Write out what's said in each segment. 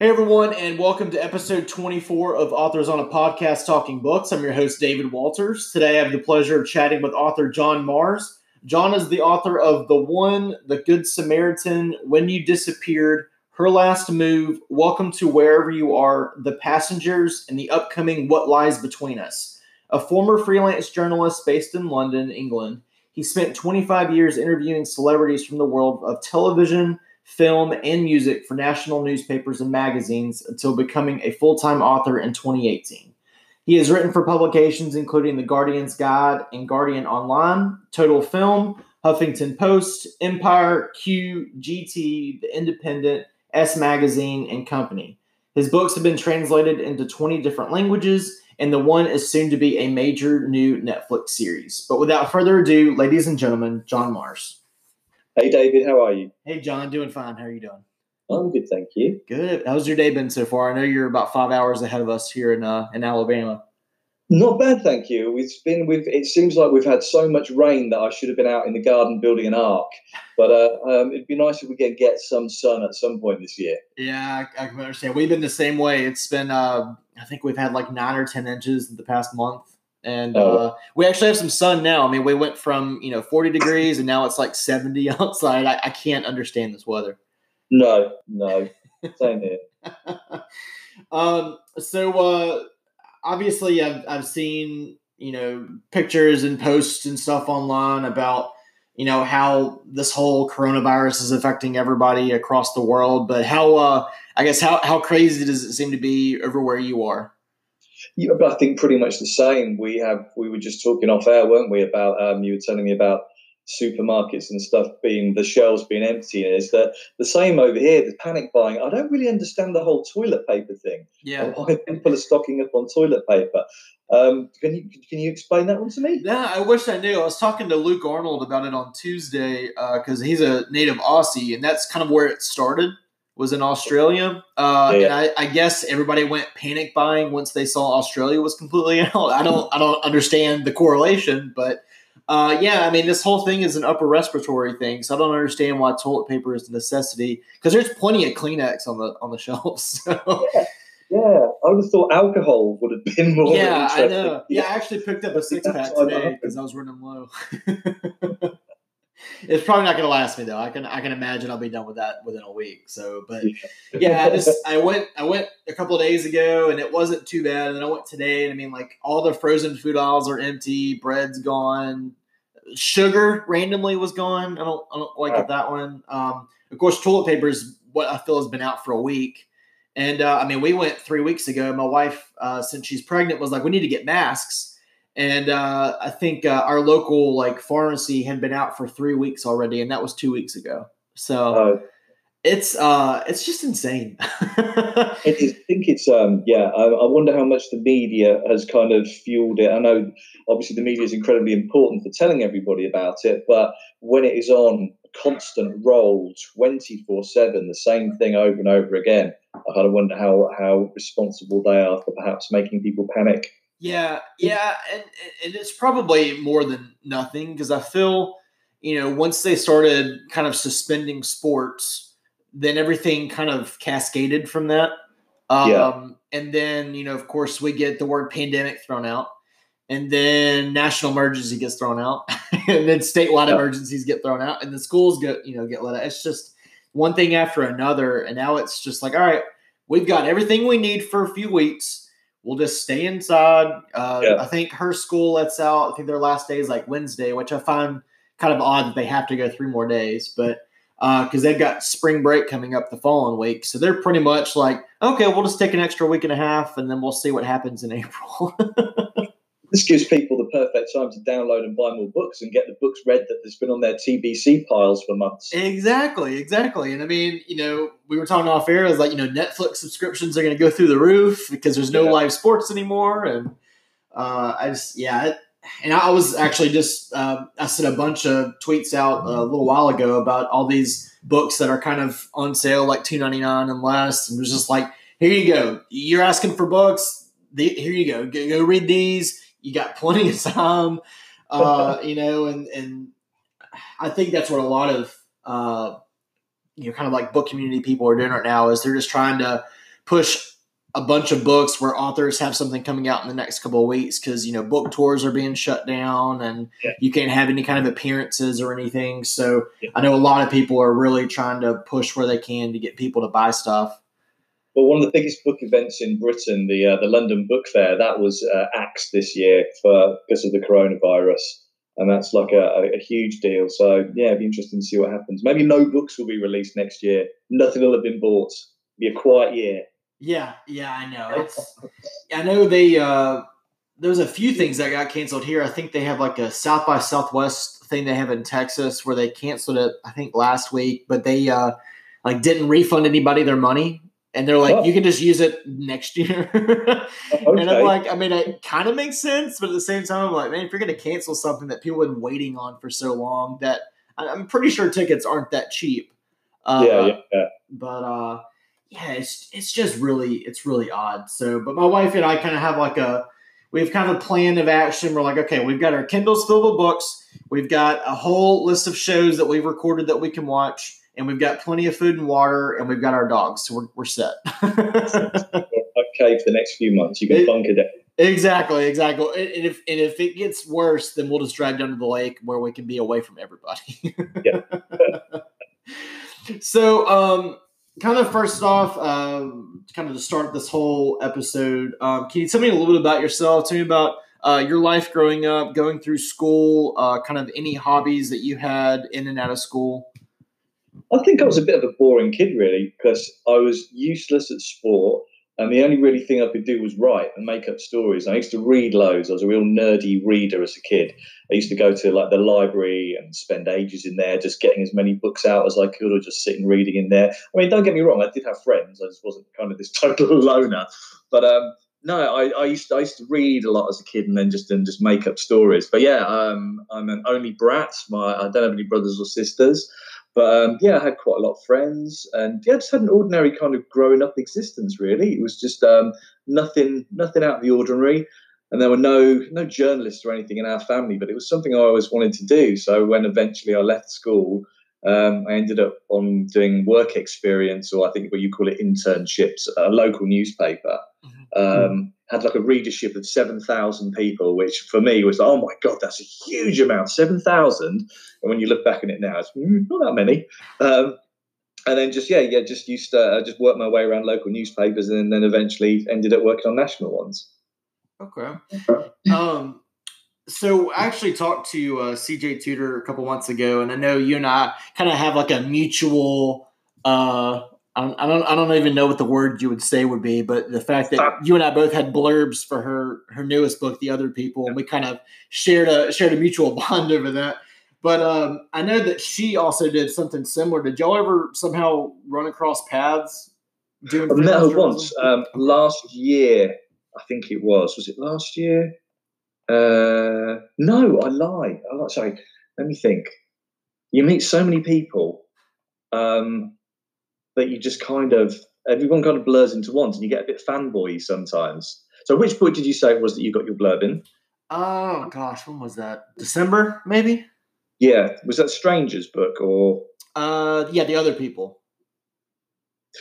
Hey everyone, and welcome to episode 24 of Authors on a Podcast Talking Books. I'm your host, David Walters. Today I have the pleasure of chatting with author John Marrs. John is the author of The One, The Good Samaritan, When You Disappeared, Her Last Move, Welcome to Wherever You Are, The Passengers, and the upcoming What Lies Between Us. A former freelance journalist based in London, England, he spent 25 years interviewing celebrities from the world of television, film, and music for national newspapers and magazines until becoming a full-time author in 2018. He has written for publications including The Guardian's Guide and Guardian Online, Total Film, Huffington Post, Empire, Q, GT, The Independent, S Magazine, and Company. His books have been translated into 20 different languages, and The One is soon to be a major new Netflix series. But without further ado, ladies and gentlemen, John Marrs. Hey, David, how are you? Hey, John, doing fine. How are you doing? I'm good, thank you. Good. How's your day been so far? I know you're about 5 hours ahead of us here in Alabama. Not bad, thank you. It seems like we've had so much rain that I should have been out in the garden building an ark. But it'd be nice if we could get some sun at some point this year. Yeah, I can understand. We've been the same way. It's been, I think we've had like 9 or 10 inches in the past month. And we actually have some sun now. I mean, we went from, 40 degrees and now it's like 70 outside. I can't understand this weather. No, same here. So obviously I've seen, pictures and posts and stuff online about, how this whole coronavirus is affecting everybody across the world. But how crazy does it seem to be over where you are? Yeah, but I think pretty much the same. We were just talking off air, weren't we, about you were telling me about supermarkets and stuff the shelves being empty. And it's the same over here, the panic buying. I don't really understand the whole toilet paper thing. Yeah. Why people are stocking up on toilet paper. Can you explain that one to me? Yeah, I wish I knew. I was talking to Luke Arnold about it on Tuesday because he's a native Aussie, and that's kind of where it started. Was in Australia. And I guess everybody went panic buying once they saw Australia was completely out. I don't understand the correlation, but this whole thing is an upper respiratory thing. So I don't understand why toilet paper is a necessity because there's plenty of Kleenex on the shelves. So. Yeah. I would have thought alcohol would have been more interesting. I know. Yeah, I actually picked up a six-pack today because I was running low. It's probably not going to last me though. I can imagine I'll be done with that within a week. So, but yeah, I went a couple of days ago and it wasn't too bad. And then I went today and all the frozen food aisles are empty. Bread's gone. Sugar randomly was gone. I don't like that one. Of course, toilet paper is what I feel has been out for a week. And we went 3 weeks ago. My wife, since she's pregnant, was like, we need to get masks. And I think our local pharmacy had been out for 3 weeks already, and that was 2 weeks ago. So it's just insane. It is, I think it's I wonder how much the media has kind of fueled it. I know obviously the media is incredibly important for telling everybody about it, but when it is on constant roll 24/7, the same thing over and over again, I kind of wonder how responsible they are for perhaps making people panic. Yeah, and it's probably more than nothing because I feel, once they started kind of suspending sports, then everything kind of cascaded from that. And then, of course, we get the word pandemic thrown out, and then national emergency gets thrown out, and then statewide emergencies get thrown out, and the schools get let out. It's just one thing after another, and now it's just all right, we've got everything we need for a few weeks. We'll just stay inside. I think her school lets out. I think their last day is Wednesday, which I find kind of odd that they have to go 3 more days, but because they've got spring break coming up the following week. So they're pretty much we'll just take an extra week and a half and then we'll see what happens in April. This gives people the perfect time to download and buy more books and get the books read that has been on their TBC piles for months. Exactly. And we were talking off air. It was Netflix subscriptions are going to go through the roof because there's no live sports anymore. And I was actually just I sent a bunch of tweets out a little while ago about all these books that are kind of on sale, $2.99 and less. And it was just here you go. You're asking for books. Here you go. Go read these. You got plenty of time, and I think that's what a lot of, book community people are doing right now is they're just trying to push a bunch of books where authors have something coming out in the next couple of weeks because, you know, book tours are being shut down and you can't have any kind of appearances or anything. So I know a lot of people are really trying to push where they can to get people to buy stuff. Well, one of the biggest book events in Britain, the London Book Fair, that was axed this year because of the coronavirus. And that's like a huge deal. So, yeah, it'd be interesting to see what happens. Maybe no books will be released next year. Nothing will have been bought. It'll be a quiet year. Yeah, I know. There was a few things that got canceled here. I think they have like a South by Southwest thing they have in Texas where they canceled it, I think, last week. But they like didn't refund anybody their money. And they're like, you can just use it next year. Okay. And I'm like, I mean, it kind of makes sense. But at the same time, I'm like, man, if you're going to cancel something that people have been waiting on for so long, that I'm pretty sure tickets aren't that cheap. But yeah, it's just really, it's really odd. So, but my wife and I kind of have like we have kind of a plan of action. We're like, okay, we've got our Kindles filled with books. We've got a whole list of shows that we've recorded that we can watch. And we've got plenty of food and water, and we've got our dogs, so we're set. Okay, for the next few months, you can bunker down. Exactly. And if it gets worse, then we'll just drive down to the lake where we can be away from everybody. Yeah. So, kind of first off, kind of to start this whole episode, can you tell me a little bit about yourself? Tell me about your life growing up, going through school, kind of any hobbies that you had in and out of school. I think I was a bit of a boring kid, really, because I was useless at sport, and the only really thing I could do was write and make up stories. I used to read loads. I was a real nerdy reader as a kid. I used to go to like the library and spend ages in there, just getting as many books out as I could, or just sitting reading in there. I mean, don't get me wrong, I did have friends. I just wasn't kind of this total loner. But I used to read a lot as a kid, and then just make up stories. But yeah, I'm an only brat. I don't have any brothers or sisters. But yeah, I had quite a lot of friends, and yeah, I just had an ordinary kind of growing up existence. Really, it was just nothing out of the ordinary, and there were no journalists or anything in our family. But it was something I always wanted to do. So when eventually I left school, I ended up on doing work experience, or I think what you call it, internships, at a local newspaper. Had like a readership of 7,000 people, which for me was like, oh my God, that's a huge amount, 7,000. And when you look back on it now, it's not that many. And then just used to work my way around local newspapers, and then eventually ended up working on national ones. Okay. So I actually talked to CJ Tudor a couple months ago, and I know you and I kind of have like a mutual, I don't even know what the word you would say would be, but the fact that you and I both had blurbs for her newest book, The Other People, and we kind of shared a mutual bond over that. But I know that she also did something similar. Did y'all ever somehow run across paths? I met her once last year. I think it was. Was it last year? No, I lie. Sorry, let me think. You meet so many people. That you just kind of, everyone kind of blurs into ones, and you get a bit fanboy sometimes. So which book did you say it was that you got your blurb in? Oh, gosh, when was that? December, maybe? Yeah. Was that Strangers book or? Yeah, The Other People.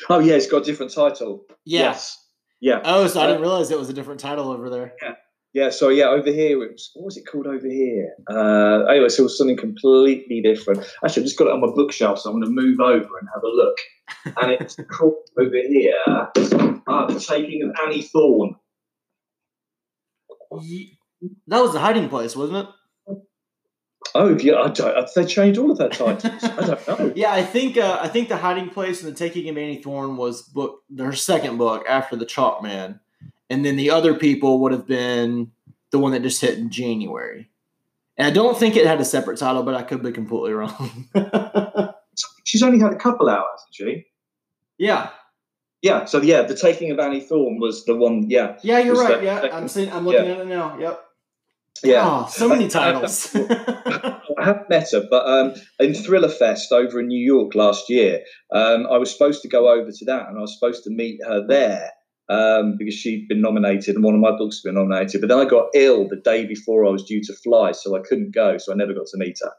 Oh, yeah, it's got a different title. Yeah. Yes. Yeah. Oh, so I didn't realize it was a different title over there. Yeah. Yeah, so yeah, over here, what was it called over here? Anyway, so it was something completely different. Actually, I've just got it on my bookshelf, so I'm going to move over and have a look. And it's called over here, The Taking of Annie Thorne. That was The Hiding Place, wasn't it? Oh, yeah, they changed all of that title. I don't know. Yeah, I think The Hiding Place and The Taking of Annie Thorne was her second book after The Chalk Man. And then The Other People would have been the one that just hit in January. And I don't think it had a separate title, but I could be completely wrong. She's only had a couple out, hasn't she? Yeah. Yeah. So, yeah, The Taking of Annie Thorne was the one. Yeah. Yeah, you're right. Yeah. I'm looking at it now. Yep. Yeah. Oh, so many titles. I have met her, but in Thriller Fest over in New York last year, I was supposed to go over to that, and I was supposed to meet her there. Because she'd been nominated and one of my books had been nominated. But then I got ill the day before I was due to fly, so I couldn't go, so I never got to meet her.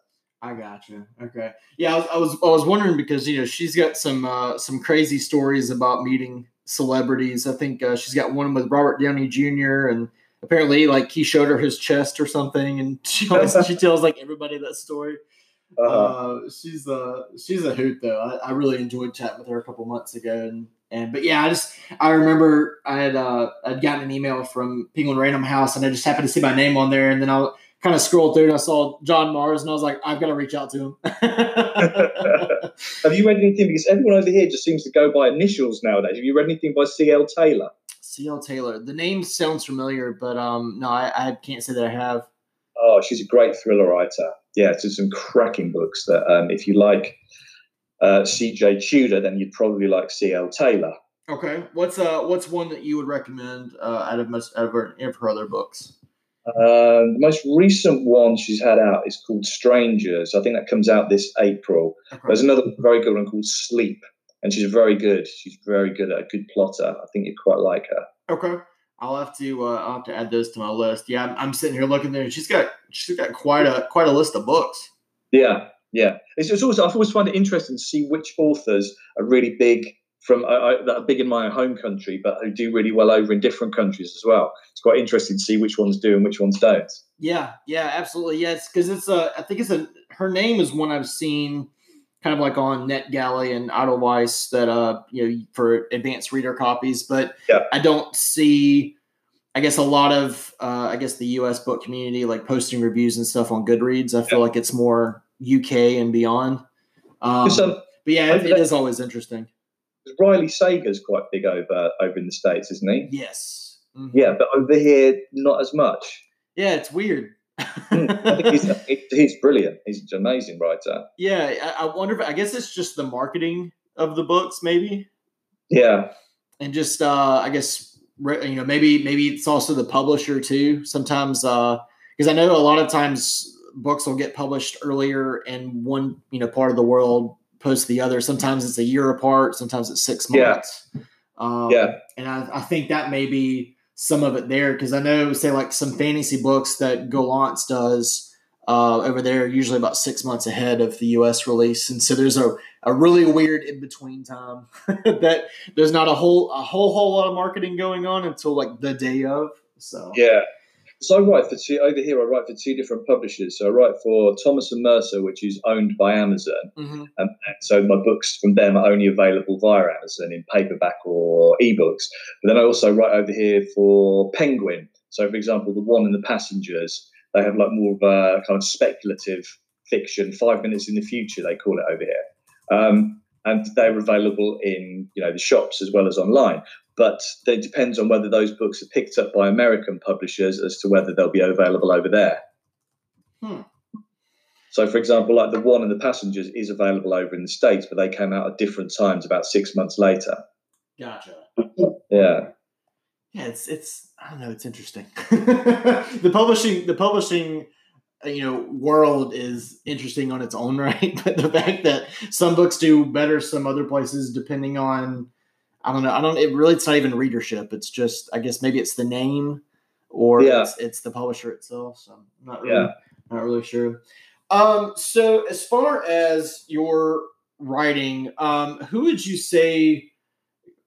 I got you. Okay. Yeah, I was wondering because, you know, she's got some crazy stories about meeting celebrities. I think she's got one with Robert Downey Jr. and apparently like he showed her his chest or something, and she always, she tells like everybody that story. She's a hoot though. I really enjoyed chatting with her a couple months ago, and but yeah, I remember I'd gotten an email from Penguin Random House, and I just happened to see my name on there, and then I kind of scrolled through and I saw John Marrs, and I was like, I've got to reach out to him. Have you read anything? Because everyone over here just seems to go by initials nowadays. Have you read anything by C.L. Taylor? C.L. Taylor. The name sounds familiar, but no, I can't say that I have. Oh, she's a great thriller writer. Yeah, it's some cracking books that if you like C.J. Tudor, then you'd probably like C.L. Taylor. Okay. What's one that you would recommend out of her other books? The most recent one she's had out is called Strangers. I think that comes out this April. Okay. There's another very good one called Sleep, and she's very good. She's very good at a good plotter. I think you'd quite like her. Okay, I'll have to add those to my list. Yeah, I'm sitting here looking there, and she's got quite a list of books. Yeah. I've always found it interesting to see which authors are really big that are big in my home country, but who do really well over in different countries as well. It's quite interesting to see which ones do and which ones don't. Yeah, absolutely. Yes, because her name is one I've seen kind of like on NetGalley and Idleweiss that for advanced reader copies, but yeah. I don't see, I guess, a lot of the US book community like posting reviews and stuff on Goodreads. I feel like it's more UK and beyond. But yeah, it is always interesting. Riley Sager's quite big over in the States, isn't he? Yes. Mm-hmm. Yeah, but over here, not as much. Yeah, it's weird. I think he's brilliant. He's an amazing writer. Yeah, I wonder if, I guess it's just the marketing of the books, maybe. Yeah. And just, I guess, maybe it's also the publisher too. Sometimes, because I know a lot of times books will get published earlier in one, part of the world, post the other. Sometimes it's a year apart. Sometimes it's 6 months. Yeah. And I think that may be some of it there. Cause I know, say like some fantasy books that Golance does over there, usually about 6 months ahead of the US release. And so there's a really weird in-between time that there's not a whole lot of marketing going on until like the day of. So, yeah. So I write I write for two different publishers. So I write for Thomas and Mercer, which is owned by Amazon. Mm-hmm. And so my books from them are only available via Amazon in paperback or ebooks. But then I also write over here for Penguin. So, for example, The One and The Passengers, they have like more of a kind of speculative fiction, 5 minutes in the future, they call it over here. And they're available in, the shops as well as online. But it depends on whether those books are picked up by American publishers as to whether they'll be available over there. Hmm. So, for example, like The One and The Passengers is available over in the States, but they came out at different times about 6 months later. Gotcha. Yeah. Yeah, it's I don't know, it's interesting. The publishing world is interesting on its own right, but the fact that some books do better some other places depending on, I don't know, it's not even readership, it's just, I guess maybe it's the name or it's the publisher itself, so I'm not really sure. So as far as your writing, who would you say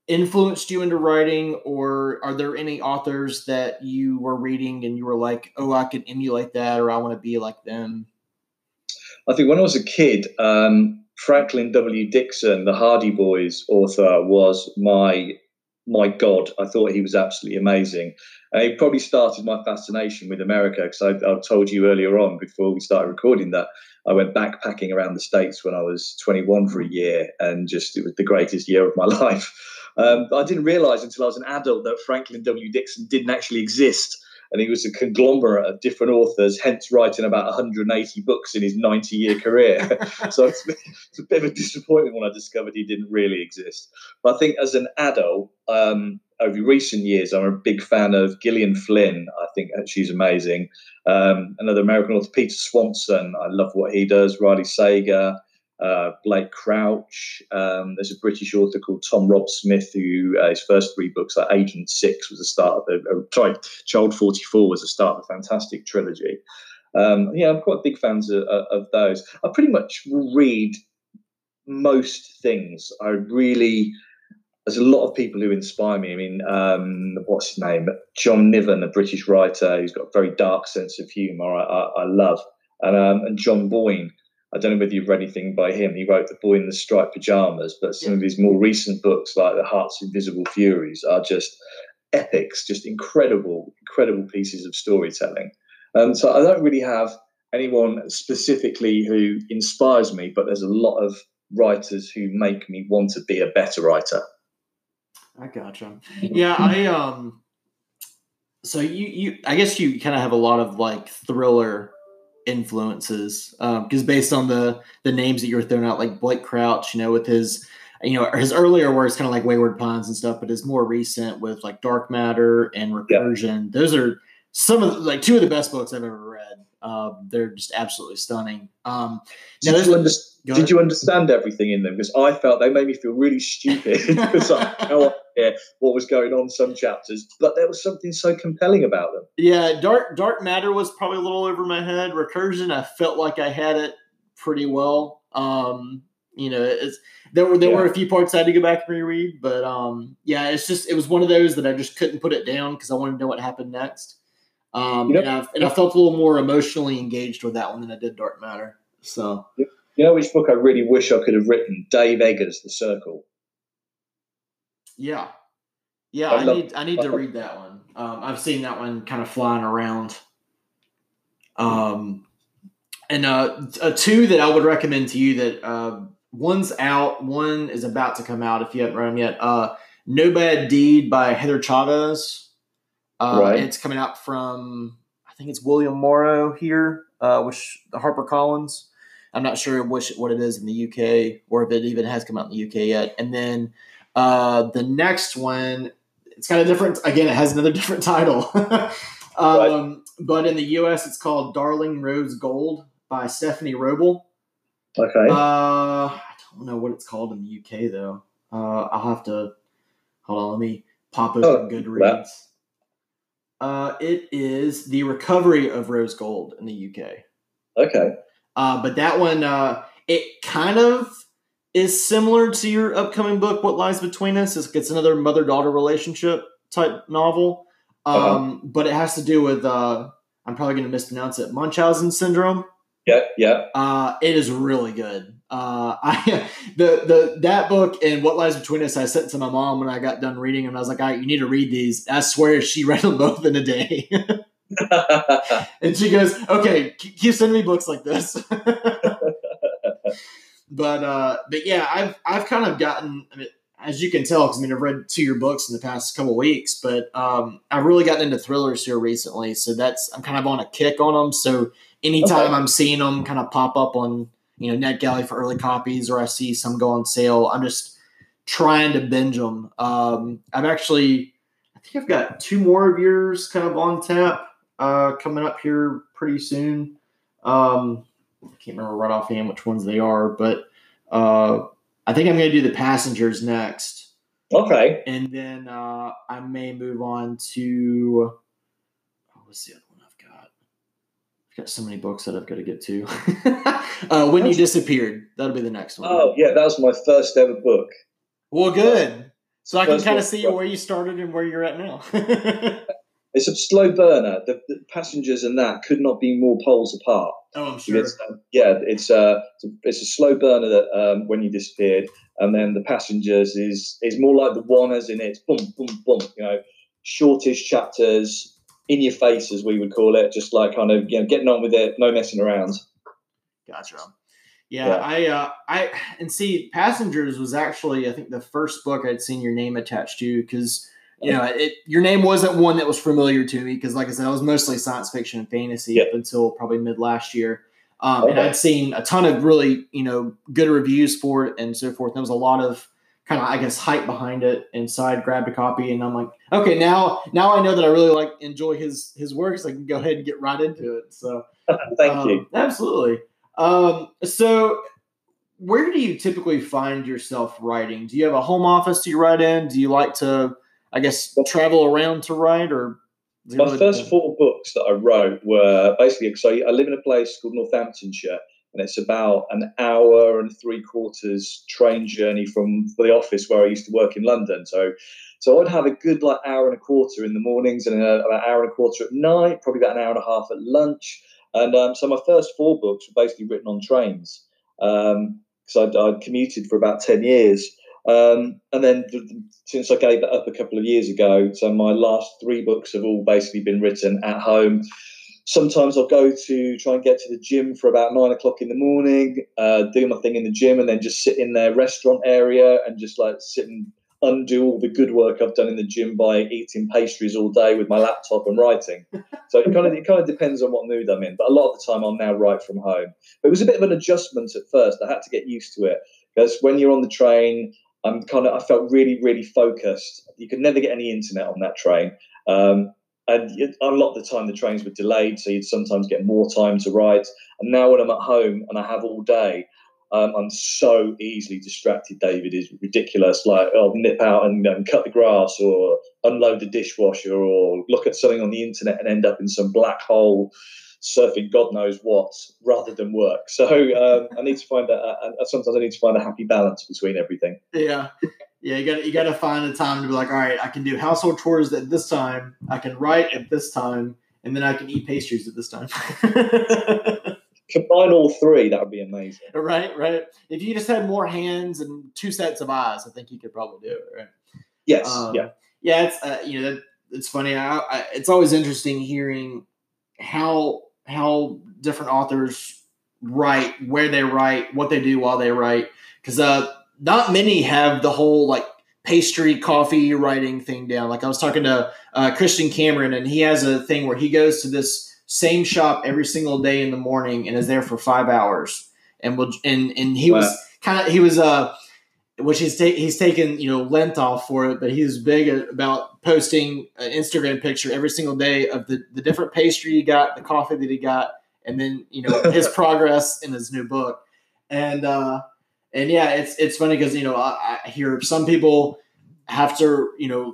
influenced you into writing, or are there any authors that you were reading and you were like, oh, I could emulate that, or I want to be like them? I think when I was a kid, Franklin W. Dixon, the Hardy Boys author, was my god. I thought he was absolutely amazing. And he probably started my fascination with America, because I told you earlier on before we started recording that I went backpacking around the States when I was 21 for a year, and just it was the greatest year of my life. I didn't realize until I was an adult that Franklin W. Dixon didn't actually exist. And he was a conglomerate of different authors, hence writing about 180 books in his 90-year career. So it's a bit of a disappointment when I discovered he didn't really exist. But I think as an adult, over recent years, I'm a big fan of Gillian Flynn. I think she's amazing. Another American author, Peter Swanson. I love what he does. Riley Sager. Blake Crouch. There's a British author called Tom Robb Smith, who his first three books, like Agent 6 was the start of Child 44 was the start of a fantastic trilogy. I'm quite big fans of those. I pretty much read most things. I really There's a lot of people who inspire me. I mean, what's his name? John Niven, a British writer who's got a very dark sense of humour, I love. And John Boyne. I don't know whether you've read anything by him. He wrote The Boy in the Striped Pyjamas, but some of his more recent books, like The Heart's Invisible Furies, are just epics, just incredible, incredible pieces of storytelling. So I don't really have anyone specifically who inspires me, but there's a lot of writers who make me want to be a better writer. I gotcha. Yeah, so you I guess you kind of have a lot of like thriller influences, because based on the names that you were throwing out, like Blake Crouch, with his earlier works, kind of like Wayward Pines and stuff, but his more recent with like Dark Matter and Recursion. Yep. Those are some of two of the best books I've ever read. They're just absolutely stunning. Did you understand everything in them? Because I felt they made me feel really stupid because I had no idea what was going on in some chapters, but there was something so compelling about them. Yeah, Dark Matter was probably a little over my head. Recursion, I felt like I had it pretty well. There were a few parts I had to go back and reread, but it was one of those that I just couldn't put it down because I wanted to know what happened next. And I felt a little more emotionally engaged with that one than I did Dark Matter. So. Yep. You know which book I really wish I could have written? Dave Eggers, The Circle. Yeah. Yeah, I need to read that one. I've seen that one kind of flying around. Two that I would recommend to you that one's out, one is about to come out if you haven't read them yet. No Bad Deed by Heather Chavez. It's coming out from, I think it's William Morrow here, which HarperCollins. I'm not sure what it is in the UK or if it even has come out in the UK yet. And then the next one, it's kind of different. Again, it has another different title. But in the US, it's called Darling Rose Gold by Stephanie Roble. Okay. I don't know what it's called in the UK, though. I'll have to – hold on. Let me pop up on Goodreads. Wow. It is The Recovery of Rose Gold in the UK. Okay. But that one, it kind of is similar to your upcoming book, What Lies Between Us. It's another mother-daughter relationship type novel. But it has to do with, I'm probably going to mispronounce it, Munchausen syndrome. Yeah, yeah. It is really good. That book and What Lies Between Us, I sent to my mom when I got done reading them. I was like, all right, you need to read these. I swear she read them both in a day. And she goes, okay, keep sending me books like this. But yeah, I've kind of gotten, as you can tell, because I've read two of your books in the past couple of weeks, but I've really gotten into thrillers here recently. So I'm kind of on a kick on them. So anytime I'm seeing them kind of pop up on, NetGalley for early copies, or I see some go on sale, I'm just trying to binge them. I think I've got two more of yours kind of on tap. Coming up here pretty soon. I can't remember right offhand which ones they are, but I think I'm going to do The Passengers next. Okay. And then I may move on to what's the other one I've got? I've got so many books that I've got to get to. When You Disappeared. That'll be the next one. Oh, yeah. That was my first ever book. Well, good. So I can kind of see where you started and where you're at now. It's a slow burner. The Passengers and that could not be more poles apart. Oh, I'm sure. It's a slow burner that When You Disappeared, and then The Passengers is more like The One, as in it's boom, boom, boom. Shortish chapters, in your face, as we would call it, just like kind of getting on with it, no messing around. Gotcha. Yeah. Passengers was actually I think the first book I'd seen your name attached to because. Your name wasn't one that was familiar to me because, like I said, I was mostly science fiction and fantasy up until probably mid last year. And I'd seen a ton of really, good reviews for it and so forth. And there was a lot of kind of, I guess, hype behind it. And so I grabbed a copy and I'm like, okay, now I know that I really enjoy his works. I can go ahead and get right into it. So thank you. Absolutely. So where do you typically find yourself writing? Do you have a home office you write in? Do you like to, I guess, travel around to write? Or my first four books that I wrote were basically, so I live in a place called Northamptonshire, And it's about an hour and 3/4 train journey from the office where I used to work in London. So I'd have a good like hour and a quarter in the mornings and an hour and a quarter at night, probably about an hour and a half at lunch. And so my first 4 books were basically written on trains because I'd commuted for about 10 years. And then since I gave that up a couple of years ago, so my last 3 books have all basically been written at home. Sometimes I'll go to try and get to the gym for about 9 o'clock in the morning, do my thing in the gym, and then just sit in their restaurant area and just like sit and undo all the good work I've done in the gym by eating pastries all day with my laptop and writing. So it kind of depends on what mood I'm in. But a lot of the time I'll now write from home. But it was a bit of an adjustment at first. I had to get used to it because when you're on the train, I felt really, really focused. You could never get any internet on that train. And a lot of the time the trains were delayed, so you'd sometimes get more time to write. And now when I'm at home and I have all day, I'm so easily distracted, David, is ridiculous. Like I'll nip out and cut the grass or unload the dishwasher or look at something on the internet and end up in some black hole surfing God knows what rather than work. So I need to find sometimes I need to find a happy balance between everything. Yeah. Yeah, you gotta find a time to be like, all right, I can do household chores at this time, I can write at this time, and then I can eat pastries at this time. Combine all 3, that would be amazing. Right. If you just had more hands and 2 sets of eyes, I think you could probably do it, right? Yes, yeah. It's it's funny. It's always interesting hearing how different authors write, where they write, what they do while they write, because not many have the whole like pastry, coffee writing thing down. Like I was talking to Christian Cameron, and he has a thing where he goes to this same shop every single day in the morning and is there for 5 hours. He's taken Lent off for it, but he was big about posting an Instagram picture every single day of the different pastry he got, the coffee that he got, and then his progress in his new book. And yeah, it's funny because, I hear some people have to,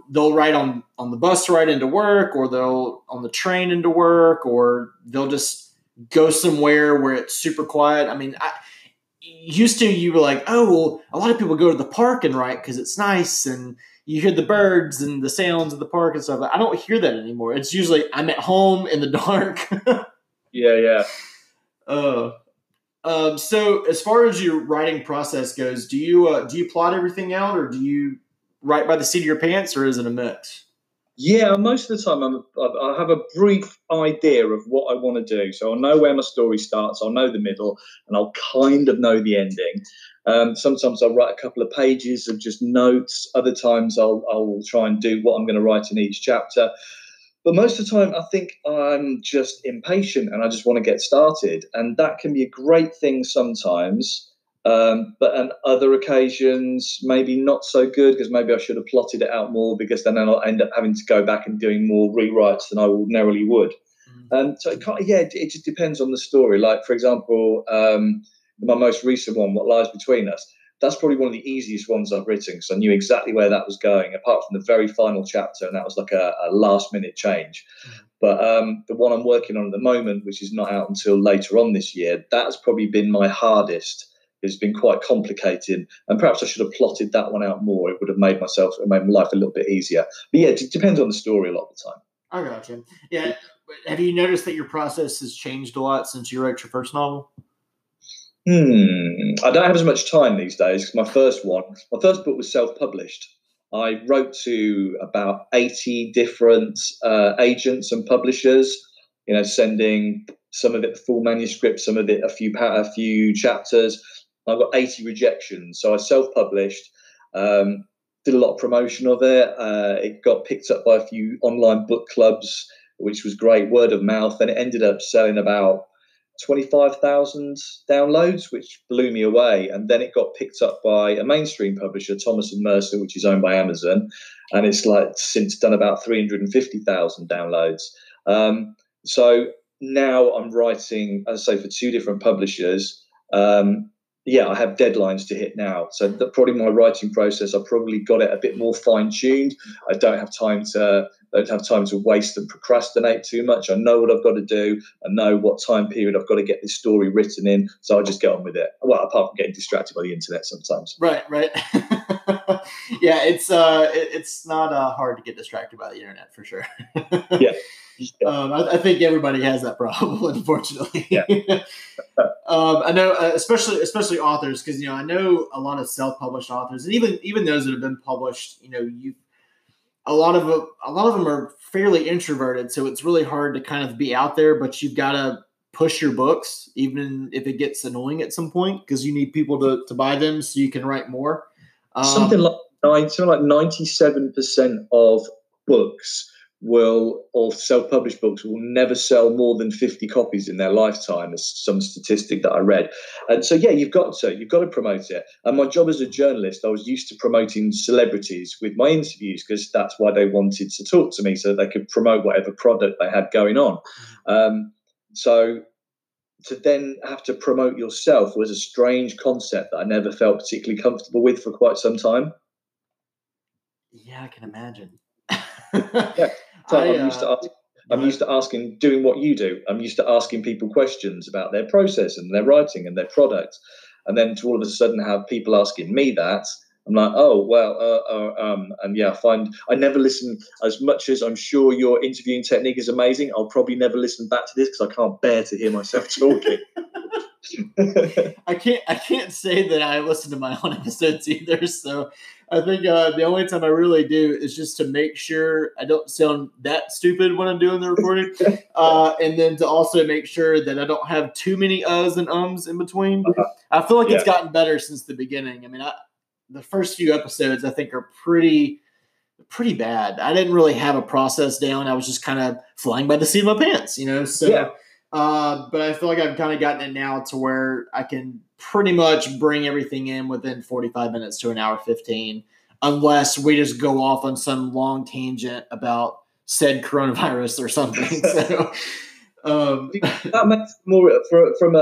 they'll ride on the bus right into work, or they'll on the train into work, or they'll just go somewhere where it's super quiet. I mean, you were like, oh, well, a lot of people go to the park and write because it's nice and you hear the birds and the sounds of the park and stuff. I don't hear that anymore. It's usually I'm at home in the dark. Yeah. So as far as your writing process goes, do you plot everything out, or do you write by the seat of your pants, or is it a mix? Yeah, most of the time I have a brief idea of what I want to do. So I'll know where my story starts, I'll know the middle, and I'll kind of know the ending. Sometimes I'll write a couple of pages of just notes. Other times I'll try and do what I'm going to write in each chapter. But most of the time, I think I'm just impatient and I just want to get started. And that can be a great thing sometimes. But on other occasions, maybe not so good, because maybe I should have plotted it out more, because then I'll end up having to go back and doing more rewrites than I ordinarily would. So it just depends on the story. Like, for example, my most recent one, What Lies Between Us, that's probably one of the easiest ones I've written because I knew exactly where that was going, apart from the very final chapter, and that was like a last-minute change. But the one I'm working on at the moment, which is not out until later on this year, that's probably been my hardest. It's been quite complicated, and perhaps I should have plotted that one out more. It would have made my life a little bit easier. But yeah, it depends on the story a lot of the time. I got you. Yeah. Have you noticed that your process has changed a lot since you wrote your first novel? I don't have as much time these days because my first book was self-published. I wrote to about 80 different agents and publishers, sending some of it the full manuscript, some of it a few chapters. I got 80 rejections, so I self-published. Did a lot of promotion of it. It got picked up by a few online book clubs, which was great, word of mouth, and it ended up selling about 25,000 downloads, which blew me away. And then it got picked up by a mainstream publisher, Thomas and Mercer, which is owned by Amazon, and it's like since done about 350,000 downloads. So now I'm writing, as I say, for 2 different publishers. I have deadlines to hit now, so probably my writing process, I've probably got it a bit more fine-tuned. I don't have time to I don't have time to waste and procrastinate too much. I know what I've got to do. I know what time period I've got to get this story written in, so I'll just get on with it. Well, apart from getting distracted by the internet sometimes. Right, right. Yeah, it's not hard to get distracted by the internet for sure. Yeah. Yeah. I think everybody has that problem, unfortunately. Yeah. I know, especially authors, because, I know a lot of self-published authors, and even those that have been published, a lot of them are fairly introverted, so it's really hard to kind of be out there, but you've got to push your books, even if it gets annoying at some point, because you need people to buy them so you can write more. Something like 97% of books or self-published books will never sell more than 50 copies in their lifetime, is some statistic that I read. And so, yeah, you've got to promote it. And my job as a journalist, I was used to promoting celebrities with my interviews, because that's why they wanted to talk to me, so they could promote whatever product they had going on. So to then have to promote yourself was a strange concept that I never felt particularly comfortable with for quite some time. Yeah, I can imagine. Yeah. So I'm used to asking, doing what you do. I'm used to asking people questions about their process and their writing and their product. And then to all of a sudden have people asking me that, I'm like, I never listen. As much as I'm sure your interviewing technique is amazing, I'll probably never listen back to this because I can't bear to hear myself talking. I can't say that I listen to my own episodes either. So I think the only time I really do is just to make sure I don't sound that stupid when I'm doing the recording, and then to also make sure that I don't have too many uhs and ums in between. I feel like it's gotten better since the beginning. I mean, the first few episodes I think are pretty bad. I didn't really have a process down. I was just kind of flying by the seat of my pants, So. Yeah. But I feel like I've kind of gotten it now to where I can pretty much bring everything in within 45 minutes to an hour 15, unless we just go off on some long tangent about said coronavirus or something. So, that makes more from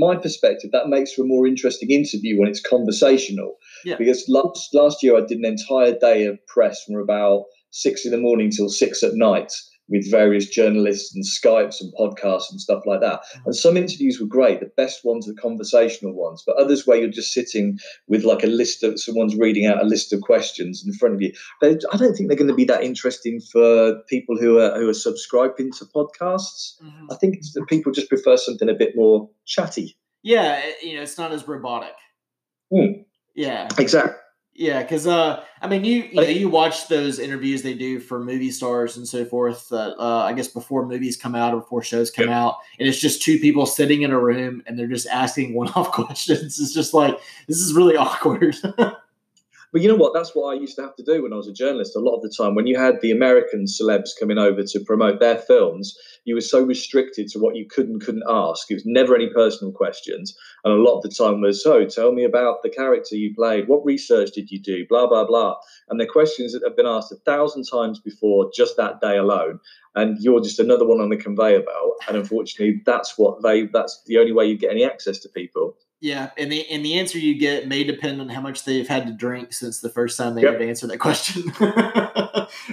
my perspective, that makes for a more interesting interview when it's conversational. Yeah. Because last year I did an entire day of press from about 6 a.m. till 6 p.m. with various journalists and Skypes and podcasts and stuff like that. And some interviews were great. The best ones are conversational ones, but others where you're just sitting with like a list of, someone's reading out a list of questions in front of you. I don't think they're going to be that interesting for people who are subscribing to podcasts. Mm-hmm. I think it's that people just prefer something a bit more chatty. Yeah. It's not as robotic. Mm. Yeah, exactly. Yeah, because you watch those interviews they do for movie stars and so forth. I guess before movies come out or before shows come out, and it's just two people sitting in a room and they're just asking one-off questions. It's just like, this is really awkward. But you know what? That's what I used to have to do when I was a journalist. A lot of the time, when you had the American celebs coming over to promote their films, you were so restricted to what you could and couldn't ask. It was never any personal questions. And a lot of the time was, so tell me about the character you played. What research did you do? Blah, blah, blah. And they're questions that have been asked 1,000 times before just that day alone. And you're just another one on the conveyor belt. And unfortunately, that's the only way you get any access to people. Yeah, and the answer you get may depend on how much they've had to drink since the first time they had to answer that question,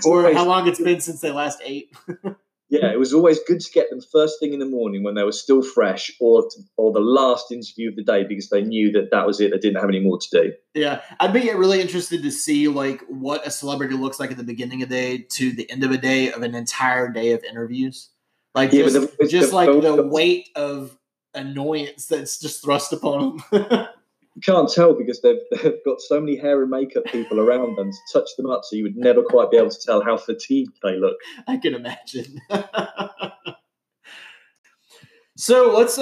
or how long it's been since they last ate. Yeah, it was always good to get them first thing in the morning when they were still fresh, or the last interview of the day, because they knew that was it. They didn't have any more to do. Yeah, I'd be really interested to see like what a celebrity looks like at the beginning of the day to the end of a day of an entire day of interviews, like the weight of annoyance that's just thrust upon them. You can't tell because they've got so many hair and makeup people around them to touch them up, so you would never quite be able to tell how fatigued they look. I can imagine. So let's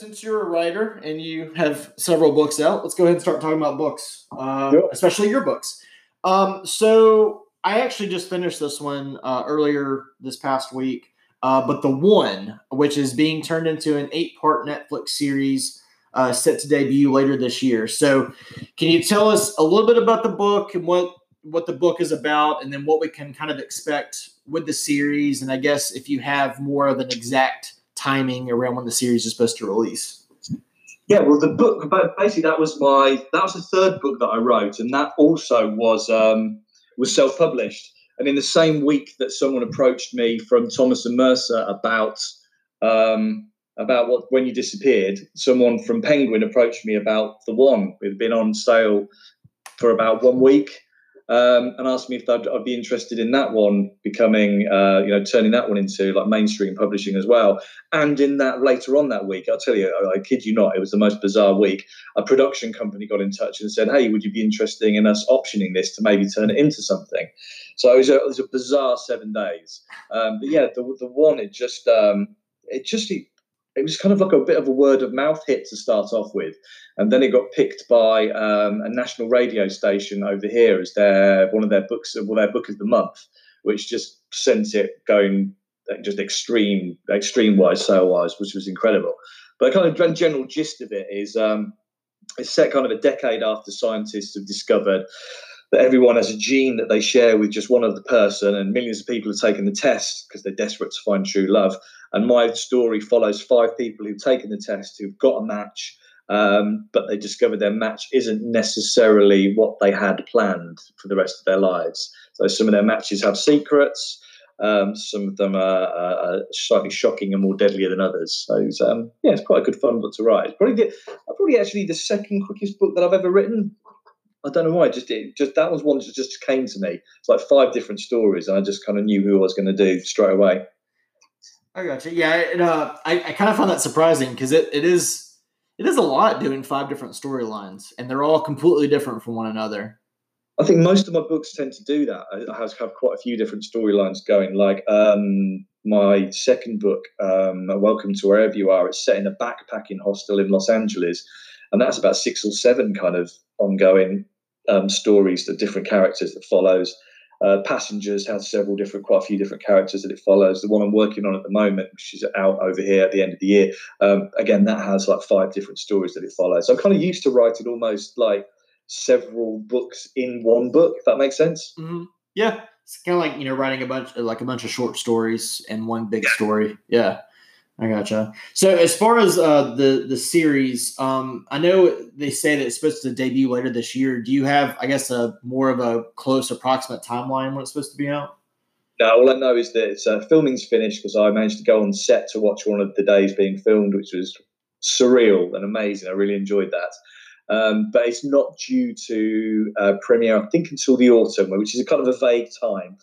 since you're a writer and you have several books out, let's go ahead and start talking about books, especially your books. So I actually just finished this one earlier this past week. But The One, which is being turned into an 8-part Netflix series set to debut later this year. So can you tell us a little bit about the book and what the book is about, and then what we can kind of expect with the series? And I guess if you have more of an exact timing around when the series is supposed to release. Yeah, well, the book, basically that was the third book that I wrote, and that also was self-published. And in the same week that someone approached me from Thomas and Mercer about what When You Disappeared, someone from Penguin approached me about The One. It had been on sale for about 1 week, and asked me if I'd be interested in that one becoming, turning that one into like mainstream publishing as well. And in that, later on that week, I'll tell you, I kid you not, it was the most bizarre week. A production company got in touch and said, "Hey, would you be interested in us optioning this to maybe turn it into something?" So it was a bizarre 7 days. But yeah, the One, it was kind of like a bit of a word of mouth hit to start off with. And then it got picked by a national radio station over here as their book of the month, which just sent it going just extreme wise, sale wise, which was incredible. But kind of the general gist of it is it's set kind of a decade after scientists have discovered that everyone has a gene that they share with just one other person, and millions of people have taken the test because they're desperate to find true love. And my story follows 5 people who've taken the test, who've got a match, but they discover their match isn't necessarily what they had planned for the rest of their lives. So some of their matches have secrets. Some of them are slightly shocking and more deadlier than others. So it's quite a good fun book to write. Probably actually the second quickest book that I've ever written. I don't know why. Just that was one that just came to me. It's like 5 different stories, and I just kind of knew who I was going to do straight away. I gotcha. Yeah, I kind of found that surprising because it is a lot doing 5 different storylines, and they're all completely different from one another. I think most of my books tend to do that. I have quite a few different storylines going. Like my second book, Welcome to Wherever You Are, it's set in a backpacking hostel in Los Angeles, and that's about 6 or 7 kind of ongoing stories, the different characters that follows. Passengers has quite a few different characters that it follows. The one I'm working on at the moment, which is out over here at the end of the year, again, that has like 5 different stories that it follows. So I'm kind of used to writing almost like several books in one book, if that makes sense. Mm-hmm. Yeah. It's kind of like, writing a bunch of short stories in one big story. Yeah. I gotcha. So as far as the series, I know they say that it's supposed to debut later this year. Do you have, I guess, a more of a close approximate timeline when it's supposed to be out? No, all I know is that filming's finished because I managed to go on set to watch one of the days being filmed, which was surreal and amazing. I really enjoyed that. But it's not due to premiere, I think, until the autumn, which is a kind of a vague time.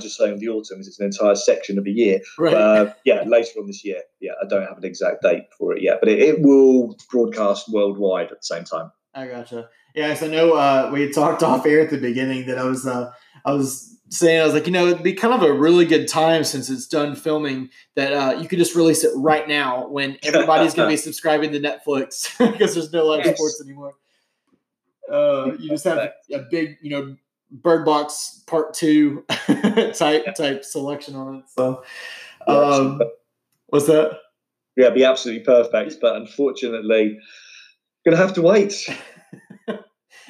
Just saying the autumn is it's an entire section of a year. Right. Later on this year. Yeah, I don't have an exact date for it yet, but it will broadcast worldwide at the same time. I gotcha. Yes, I know we had talked off air at the beginning that I was saying, I was like, it'd be kind of a really good time since it's done filming that you could just release it right now when everybody's going to be subscribing to Netflix because there's no live sports anymore. You just have a big, Bird Box Part 2 type selection on it. So, what's that? Yeah, it'd be absolutely perfect, but unfortunately, gonna have to wait.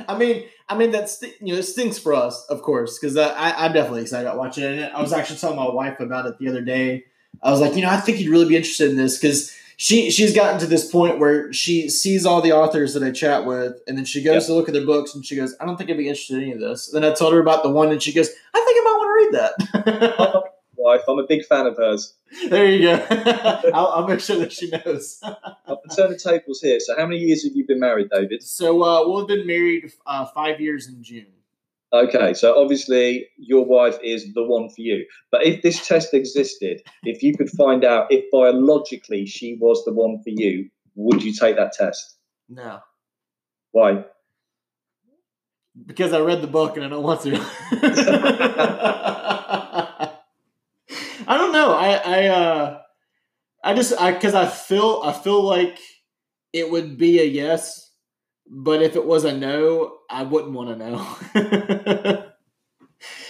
I mean that's it stinks for us, of course, because I'm definitely excited about watching it. And I was actually telling my wife about it the other day. I was like, I think you'd really be interested in this because she's gotten to this point where she sees all the authors that I chat with, and then she goes to look at their books, and she goes, I don't think I'd be interested in any of this. And then I told her about The One, and she goes, I think I might want to read that. Wife, I'm a big fan of hers. There you go. I'll make sure that she knows. I'll turn the tables here. So how many years have you been married, David? So we'll have been married 5 years in June. Okay, so obviously your wife is the one for you. But if this test existed, if you could find out if biologically she was the one for you, would you take that test? No. Why? Because I read the book and I don't want to. I don't know. I feel like it would be a yes. But if it was a no, I wouldn't want to know.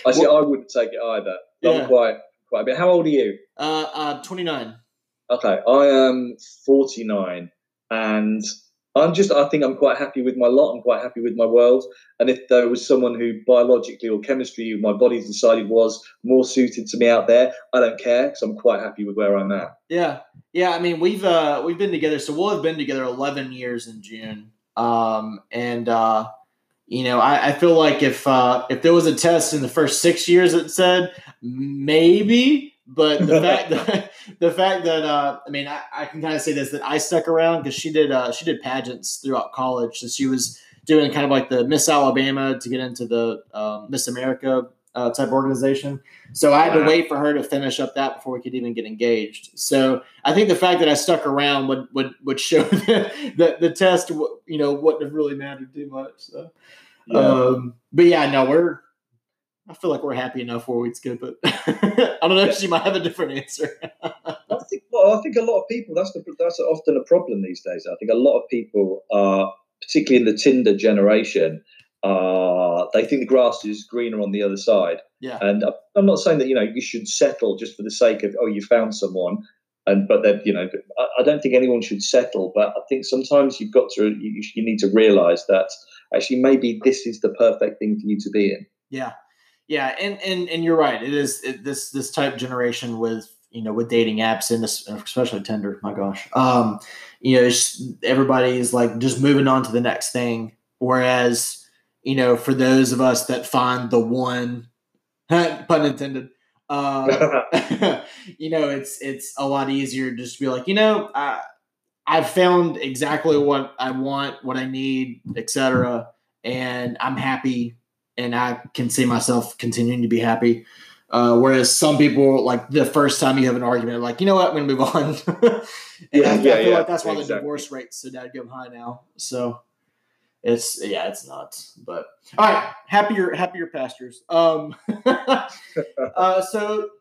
I see. I wouldn't take it either. Not quite. But how old are you? 29. Okay, I am 49, and I think I'm quite happy with my lot. I'm quite happy with my world. And if there was someone who biologically or chemistry, my body decided was more suited to me out there, I don't care because I'm quite happy with where I'm at. Yeah, yeah. I mean, we've been together, so we'll have been together 11 years in June. And You know, I feel like if there was a test in the first 6 years that said maybe, but the fact that I can kind of say this, that I stuck around because she did pageants throughout college. So she was doing kind of like the Miss Alabama to get into the Miss America type organization. So I had to wait for her to finish up that before we could even get engaged. So I think the fact that I stuck around would show that the test, you know, wouldn't have really mattered too much. So, yeah. But yeah, no, I feel like we're happy enough where we'd skip it. I don't know if she might have a different answer. I think a lot of people, that's often a problem these days. I think a lot of people are, particularly in the Tinder generation, they think the grass is greener on the other side. Yeah. And I'm not saying that, you know, you should settle just for the sake of, oh, you found someone. But then, you know, I don't think anyone should settle. But I think sometimes you've got to, you need to realize that actually maybe this is the perfect thing for you to be in. Yeah. Yeah. And you're right. It is this type of generation with, you know, with dating apps and especially Tinder, my gosh. You know, everybody is like just moving on to the next thing. Whereas, you know, for those of us that find the one, pun intended, you know, it's a lot easier just to be like, you know, I've found exactly what I want, what I need, etc., and I'm happy, and I can see myself continuing to be happy. Whereas some people, like the first time you have an argument, like, you know what, I'm going to move on. I feel like that's why exactly. The divorce rate's so dadgum high now. So. It's nuts, but all right. Happier pastures. So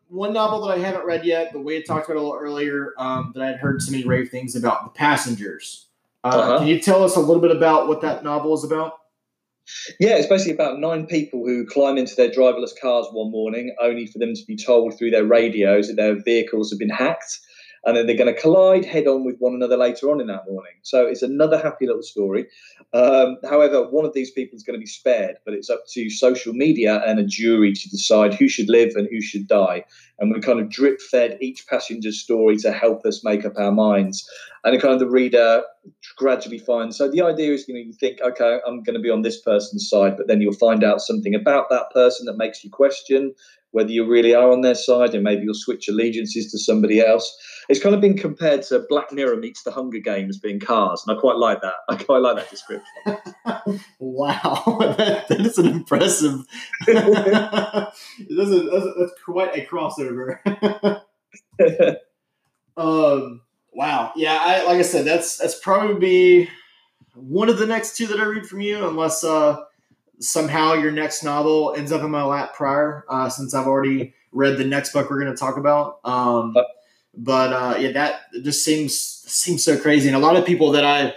one novel that I haven't read yet, but we had talked about a little earlier, that I had heard so many rave things about, The Passengers. Can you tell us a little bit about what that novel is about? Yeah, it's basically about 9 people who climb into their driverless cars one morning, only for them to be told through their radios that their vehicles have been hacked. And then they're going to collide head-on with one another later on in that morning. So it's another happy little story. However, one of these people is going to be spared, but it's up to social media and a jury to decide who should live and who should die. And we're kind of drip-fed each passenger's story to help us make up our minds. And kind of the reader gradually finds. So the idea is, you know, you think, okay, I'm going to be on this person's side, but then you'll find out something about that person that makes you question whether you really are on their side, and maybe you'll switch allegiances to somebody else. It's kind of been compared to Black Mirror meets The Hunger Games being cars, and I quite like that. I quite like that description. Wow, that is an impressive. That's quite a crossover. Wow. Yeah. Like I said, that's probably be one of the next 2 that I read from you, unless somehow your next novel ends up in my lap prior, since I've already read the next book we're going to talk about. But that just seems so crazy. And a lot of people that I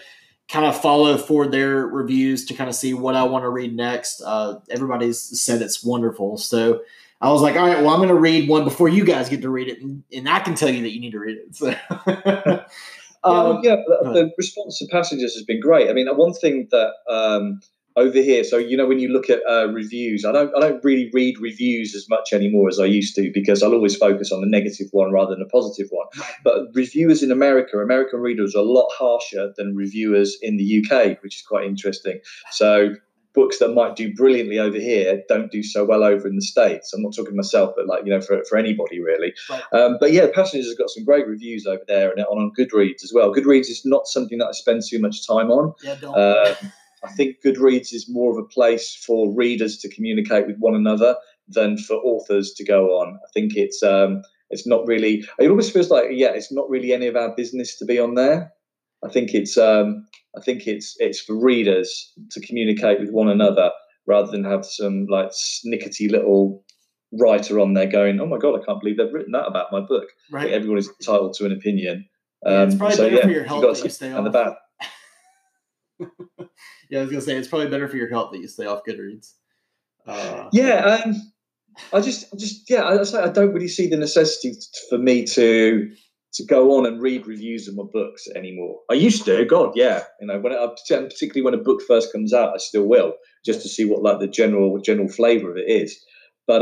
kind of follow for their reviews to kind of see what I want to read next, everybody's said it's wonderful. So I was like, all right, well, I'm going to read one before you guys get to read it. And I can tell you that you need to read it. So. The response to Passengers has been great. I mean, one thing that over here, so, you know, when you look at reviews, I don't really read reviews as much anymore as I used to, because I'll always focus on the negative one rather than the positive one. But reviewers in American readers are a lot harsher than reviewers in the UK, which is quite interesting. So books that might do brilliantly over here don't do so well over in the States. I'm not talking myself, but, like, you know, for anybody really. Right. But yeah, Passengers has got some great reviews over there, and on Goodreads as well. Goodreads is not something that I spend too much time on. Yeah, don't. I think Goodreads is more of a place for readers to communicate with one another than for authors to go on. I think it's not really. It always feels like, yeah, it's not really any of our business to be on there. I think it's for readers to communicate with one another rather than have some like snickety little writer on there going, "Oh my god, I can't believe they've written that about my book." Right. Like, everyone is entitled to an opinion. It's probably better for your health that you stay off. Yeah, I was gonna say it's probably better for your health that you stay off Goodreads. I don't really see the necessity for me to go on and read reviews of my books anymore. I used to, particularly when a book first comes out, I still will, just to see what like the general flavor of it is. But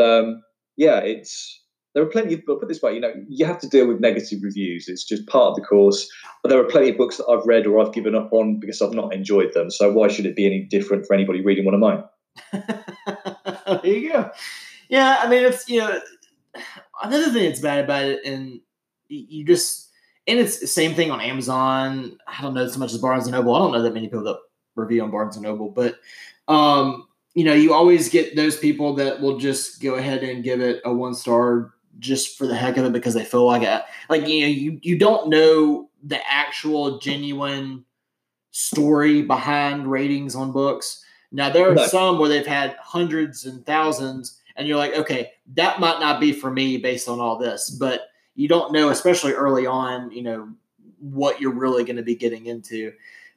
yeah, it's There are plenty of, I'll put it this way, you know, you have to deal with negative reviews. It's just part of the course. But there are plenty of books that I've read or I've given up on because I've not enjoyed them. So why should it be any different for anybody reading one of mine? There you go. Yeah, I mean, it's, you know, another thing that's bad about it, and you just, and it's the same thing on Amazon. I don't know so much as Barnes & Noble. I don't know that many people that review on Barnes & Noble, but, you know, you always get those people that will just go ahead and give it a 1-star just for the heck of it because they feel like it. Like, you know, you don't know the actual genuine story behind ratings on books. Now, there are some where they've had hundreds and thousands, and you're like, okay, that might not be for me based on all this, but you don't know, especially early on, you know, what you're really going to be getting into.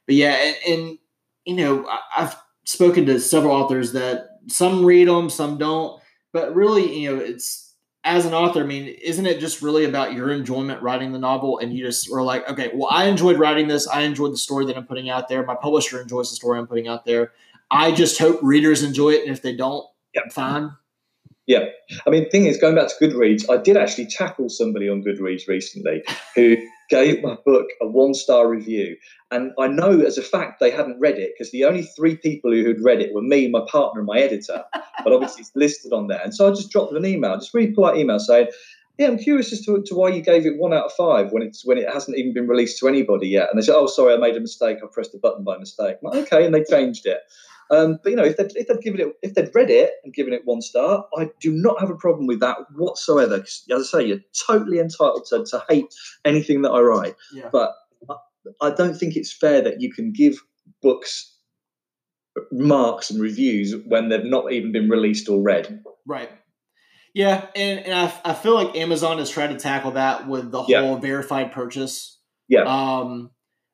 But yeah, and you know, I've spoken to several authors that some read them, some don't, but really, you know, it's, as an author, I mean, isn't it just really about your enjoyment writing the novel? And you just were like, okay, well, I enjoyed writing this. I enjoyed the story that I'm putting out there. My publisher enjoys the story I'm putting out there. I just hope readers enjoy it. And if they don't, fine. Yeah. I mean, the thing is, going back to Goodreads, I did actually tackle somebody on Goodreads recently who gave my book a 1-star review. And I know as a fact they hadn't read it because the only 3 people who had read it were me, my partner, and my editor. But obviously it's listed on there. And so I just dropped them an email, just really polite email saying, yeah, I'm curious as to why you gave it 1 out of 5 when it hasn't even been released to anybody yet. And they said, oh, sorry, I made a mistake. I pressed the button by mistake. I'm like, okay, and they changed it. But, you know, if they'd read it and given it 1 star, I do not have a problem with that whatsoever. As I say, you're totally entitled to hate anything that I write. Yeah. But I don't think it's fair that you can give books marks and reviews when they've not even been released or read. Right. Yeah, and I feel like Amazon has tried to tackle that with the whole verified purchase. Yeah.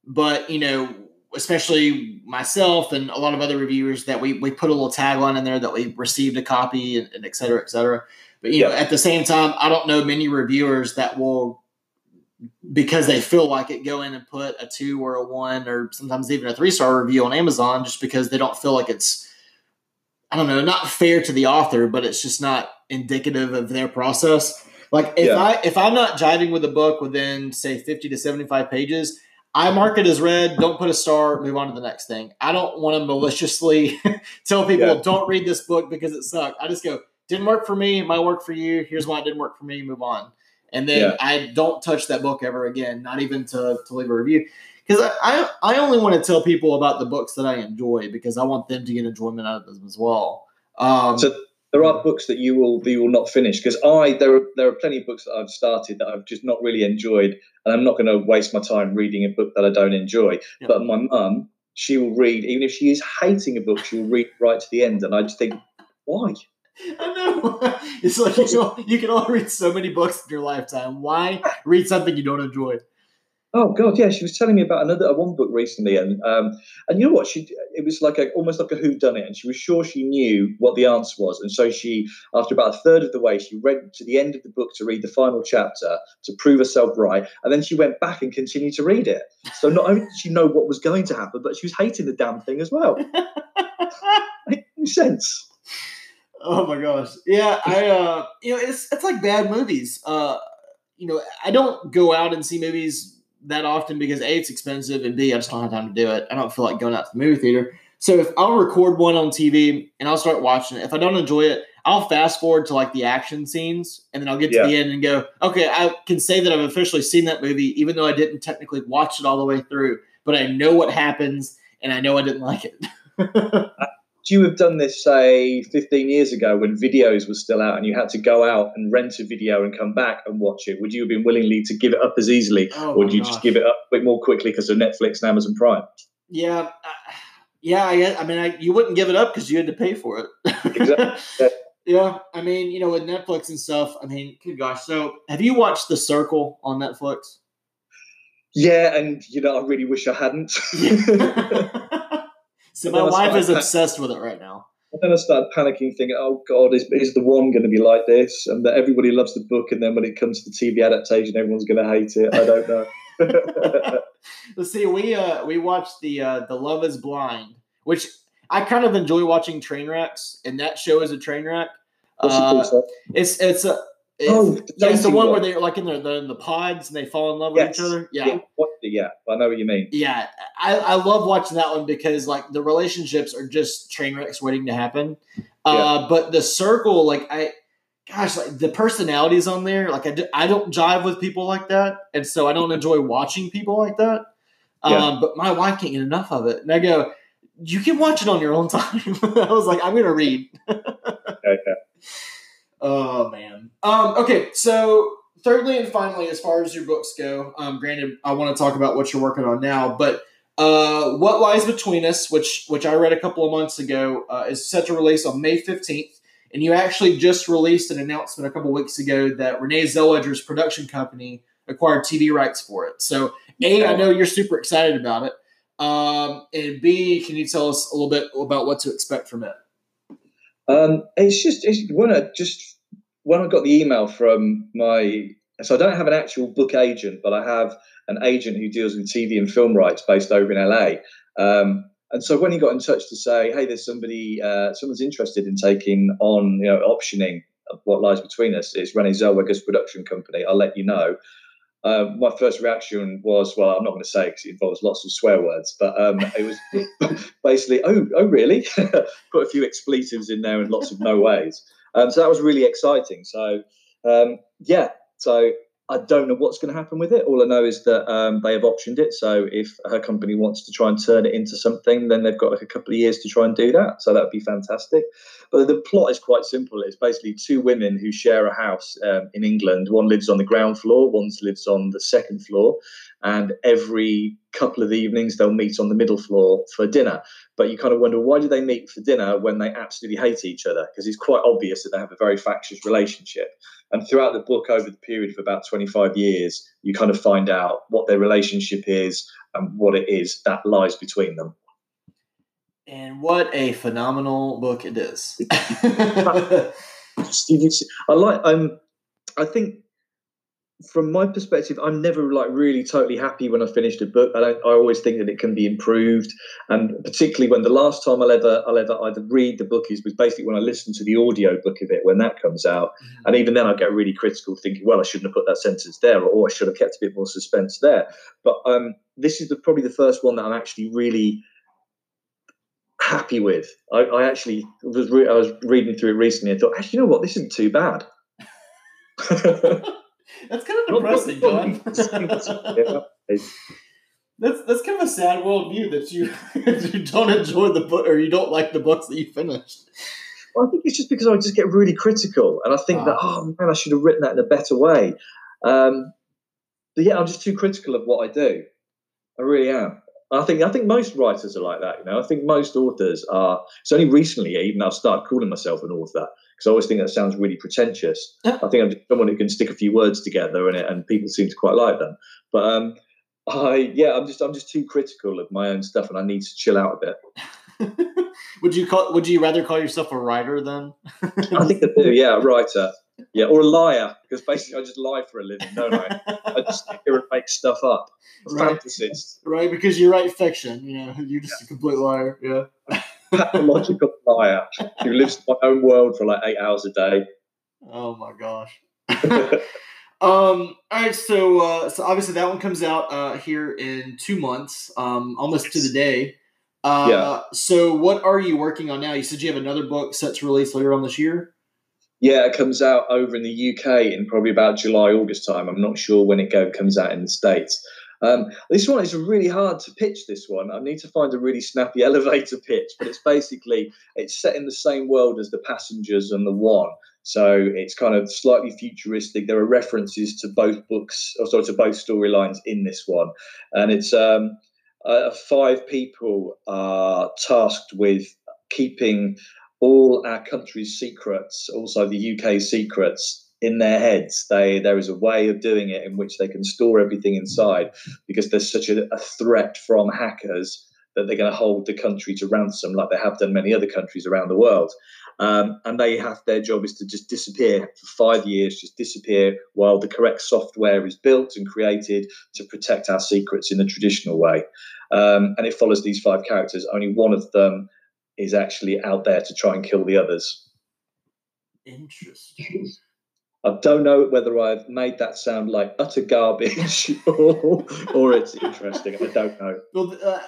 But, you know, especially myself and a lot of other reviewers that we put a little tagline in there that we received a copy and et cetera, et cetera. But, you know, at the same time, I don't know many reviewers that will, because they feel like it, go in and put a 2 or a 1 or sometimes even a 3-star review on Amazon just because they don't feel like it's, I don't know, not fair to the author, but it's just not indicative of their process. Like if I'm not jiving with a book within, say, 50 to 75 pages, I mark it as read, don't put a star, move on to the next thing. I don't want to maliciously tell people, don't read this book because it sucked. I just go, didn't work for me, might work for you. Here's why it didn't work for me, move on. And then I don't touch that book ever again, not even to leave a review. Because I only want to tell people about the books that I enjoy because I want them to get enjoyment out of them as well. So there are books that you will not finish because there are plenty of books that I've started that I've just not really enjoyed, and I'm not going to waste my time reading a book that I don't enjoy. Yeah. But my mum, she will read, even if she is hating a book, she will read right to the end, and I just think, why? I know. It's like you can only read so many books in your lifetime. Why read something you don't enjoy? Oh God, yeah. She was telling me about one book recently, and you know what? It was like almost like a whodunit, and she was sure she knew what the answer was, and so she, after about a third of the way, she read to the end of the book to read the final chapter to prove herself right, and then she went back and continued to read it. So not only did she know what was going to happen, but she was hating the damn thing as well. It makes sense. Oh my gosh, yeah. I you know, it's like bad movies. You know, I don't go out and see movies that often because A, it's expensive, and B, I just don't have time to do it. I don't feel like going out to the movie theater. So if I'll record one on TV and I'll start watching it, if I don't enjoy it, I'll fast forward to like the action scenes, and then I'll get to the end and go, okay, I can say that I've officially seen that movie, even though I didn't technically watch it all the way through, but I know what happens and I know I didn't like it. You have done this, say, 15 years ago when videos were still out and you had to go out and rent a video and come back and watch it. Would you have been willing to give it up as easily, or do you just give it up a bit more quickly because of Netflix and Amazon Prime? Yeah. You wouldn't give it up because you had to pay for it. Exactly. Yeah. I mean, you know, with Netflix and stuff, I mean, good gosh. So have you watched The Circle on Netflix? Yeah. And, you know, I really wish I hadn't. So my wife is obsessed with it right now. And then I started panicking, thinking, oh, God, is The One going to be like this? And that everybody loves the book, and then when it comes to the TV adaptation, everyone's going to hate it. I don't know. Let's see, we watched the Love is Blind, which I kind of enjoy watching train wrecks, and that show is a train wreck. What's it called, sir? It's a It's the one where they're like in the pods and they fall in love with each other. Yeah, I know what you mean. Yeah, I love watching that one because like the relationships are just train wrecks waiting to happen. But The Circle, the personalities on there, I don't jive with people like that, and so I don't enjoy watching people like that. But my wife can't get enough of it, and I go, "You can watch it on your own time." I was like, "I'm going to read." Okay. Oh, man. Okay, so thirdly and finally, as far as your books go, granted, I want to talk about what you're working on now, but What Lies Between Us, which I read a couple of months ago, is set to release on May 15th. And you actually just released an announcement a couple of weeks ago that Renee Zellweger's production company acquired TV rights for it. So, A, I know you're super excited about it. And B, can you tell us a little bit about what to expect from it? When I got the email from so I don't have an actual book agent, but I have an agent who deals with TV and film rights based over in LA. And so when he got in touch to say, "Hey, there's someone's interested in taking on, optioning What Lies Between Us, it's Renee Zellweger's production company. I'll let you know." My first reaction was, well, I'm not going to say because it involves lots of swear words, but it was basically, oh, really? Put a few expletives in there and lots of no ways. So that was really exciting. So, so I don't know what's going to happen with it. All I know is that they have optioned it. So if her company wants to try and turn it into something, then they've got a couple of years to try and do that. So that would be fantastic. But the plot is quite simple. It's basically two women who share a house in England. One lives on the ground floor, one lives on the second floor. And every couple of evenings, they'll meet on the middle floor for dinner. But you kind of wonder, why do they meet for dinner when they absolutely hate each other? Because it's quite obvious that they have a very factious relationship. And throughout the book, over the period of about 25 years, you kind of find out what their relationship is and what it is that lies between them. And what a phenomenal book it is. I think from my perspective, I'm never really totally happy when I finished a book. I always think that it can be improved. And particularly when the last time I'll ever either read the book was basically when I listened to the audio book of it, when that comes out. Mm-hmm. And even then I get really critical thinking, well, I shouldn't have put that sentence there, or I should have kept a bit more suspense there. But this is probably the first one that I'm actually really happy with. I was reading through it recently and thought, actually, you know what? This isn't too bad. That's kind of depressing, John. That's kind of a sad worldview that you don't enjoy the book, or you don't like the books that you finished. Well, I think it's just because I just get really critical, and I think that, oh man, I should have written that in a better way. But yeah, I'm just too critical of what I do. I really am. I think most writers are like that. I think most authors are. It's only recently even I've started calling myself an author, because I always think that sounds really pretentious. I think I'm just someone who can stick a few words together and people seem to quite like them. But I'm just too critical of my own stuff, and I need to chill out a bit. Would you rather call yourself a writer then? I think I do. Yeah, a writer. Yeah, or a liar, because basically I just lie for a living, don't I? I just sit here and make stuff up. Right. Fantasies. Right, because you write fiction, you're just a complete liar, Pathological liar who lives in my own world for 8 hours a day. Oh my gosh. All right, so obviously that one comes out here in 2 months, almost to the day. So what are you working on now? You said you have another book set to release later on this year? Yeah, it comes out over in the UK in probably about July, August time. I'm not sure when comes out in the States. This one is really hard to pitch, this one. I need to find a really snappy elevator pitch, but it's set in the same world as The Passengers and The One. So it's kind of slightly futuristic. There are references to both books, to both storylines in this one. And it's five people are tasked with keeping all our country's secrets, also the UK's secrets, in their heads. There is a way of doing it in which they can store everything inside, because there's such a threat from hackers that they're going to hold the country to ransom, like they have done many other countries around the world. And their job is to just disappear for 5 years, while the correct software is built and created to protect our secrets in the traditional way. And it follows these five characters. Only one of them is actually out there to try and kill the others. Interesting. I don't know whether I've made that sound like utter garbage or it's interesting. I don't know. Well,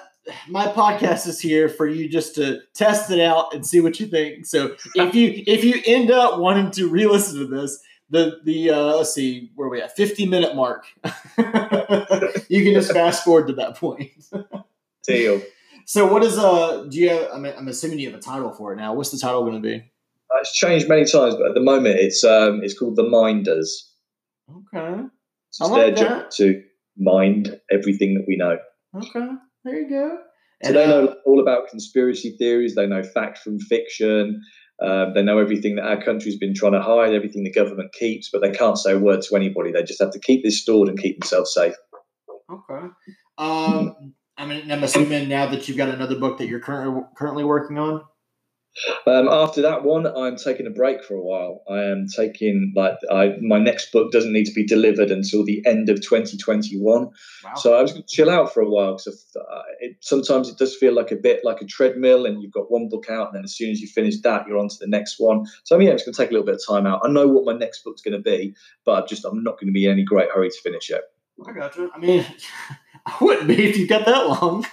my podcast is here for you just to test it out and see what you think. So if you end up wanting to re-listen to this, the let's see, where are we at? 50-minute mark. You can just fast forward to that point. Deal. So what is do you have, I'm assuming you have a title for it now. What's the title going to be? It's changed many times, but at the moment it's called The Minders. Okay. It's their job to mind everything that we know. Okay. There you go. So they know all about conspiracy theories. They know fact from fiction. They know everything that our country's been trying to hide, everything the government keeps, but they can't say a word to anybody. They just have to keep this stored and keep themselves safe. Okay. I'm assuming now that you've got another book that you're currently working on? After that one, I'm taking a break for a while. I am taking my next book doesn't need to be delivered until the end of 2021. Wow. So I was going to chill out for a while because sometimes it does feel like a bit like a treadmill, and you've got one book out, and then as soon as you finish that, you're on to the next one. So I'm just going to take a little bit of time out. I know what my next book's going to be, but I'm not going to be in any great hurry to finish it. I got you. I wouldn't be if you got that long.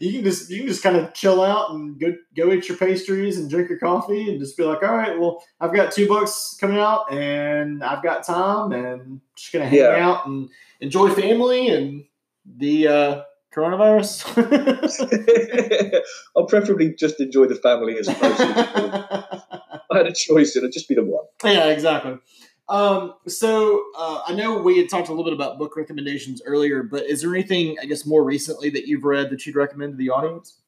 you can just kind of chill out and go eat your pastries and drink your coffee and just be like, all right, well, I've got 2 books coming out and I've got time and just gonna hang out and enjoy family and the coronavirus. I'll preferably just enjoy the family as opposed to. I had a choice, it'd just be the one. Yeah, exactly. So I know we had talked a little bit about book recommendations earlier, but is there anything, I guess, more recently that you've read that you'd recommend to the audience?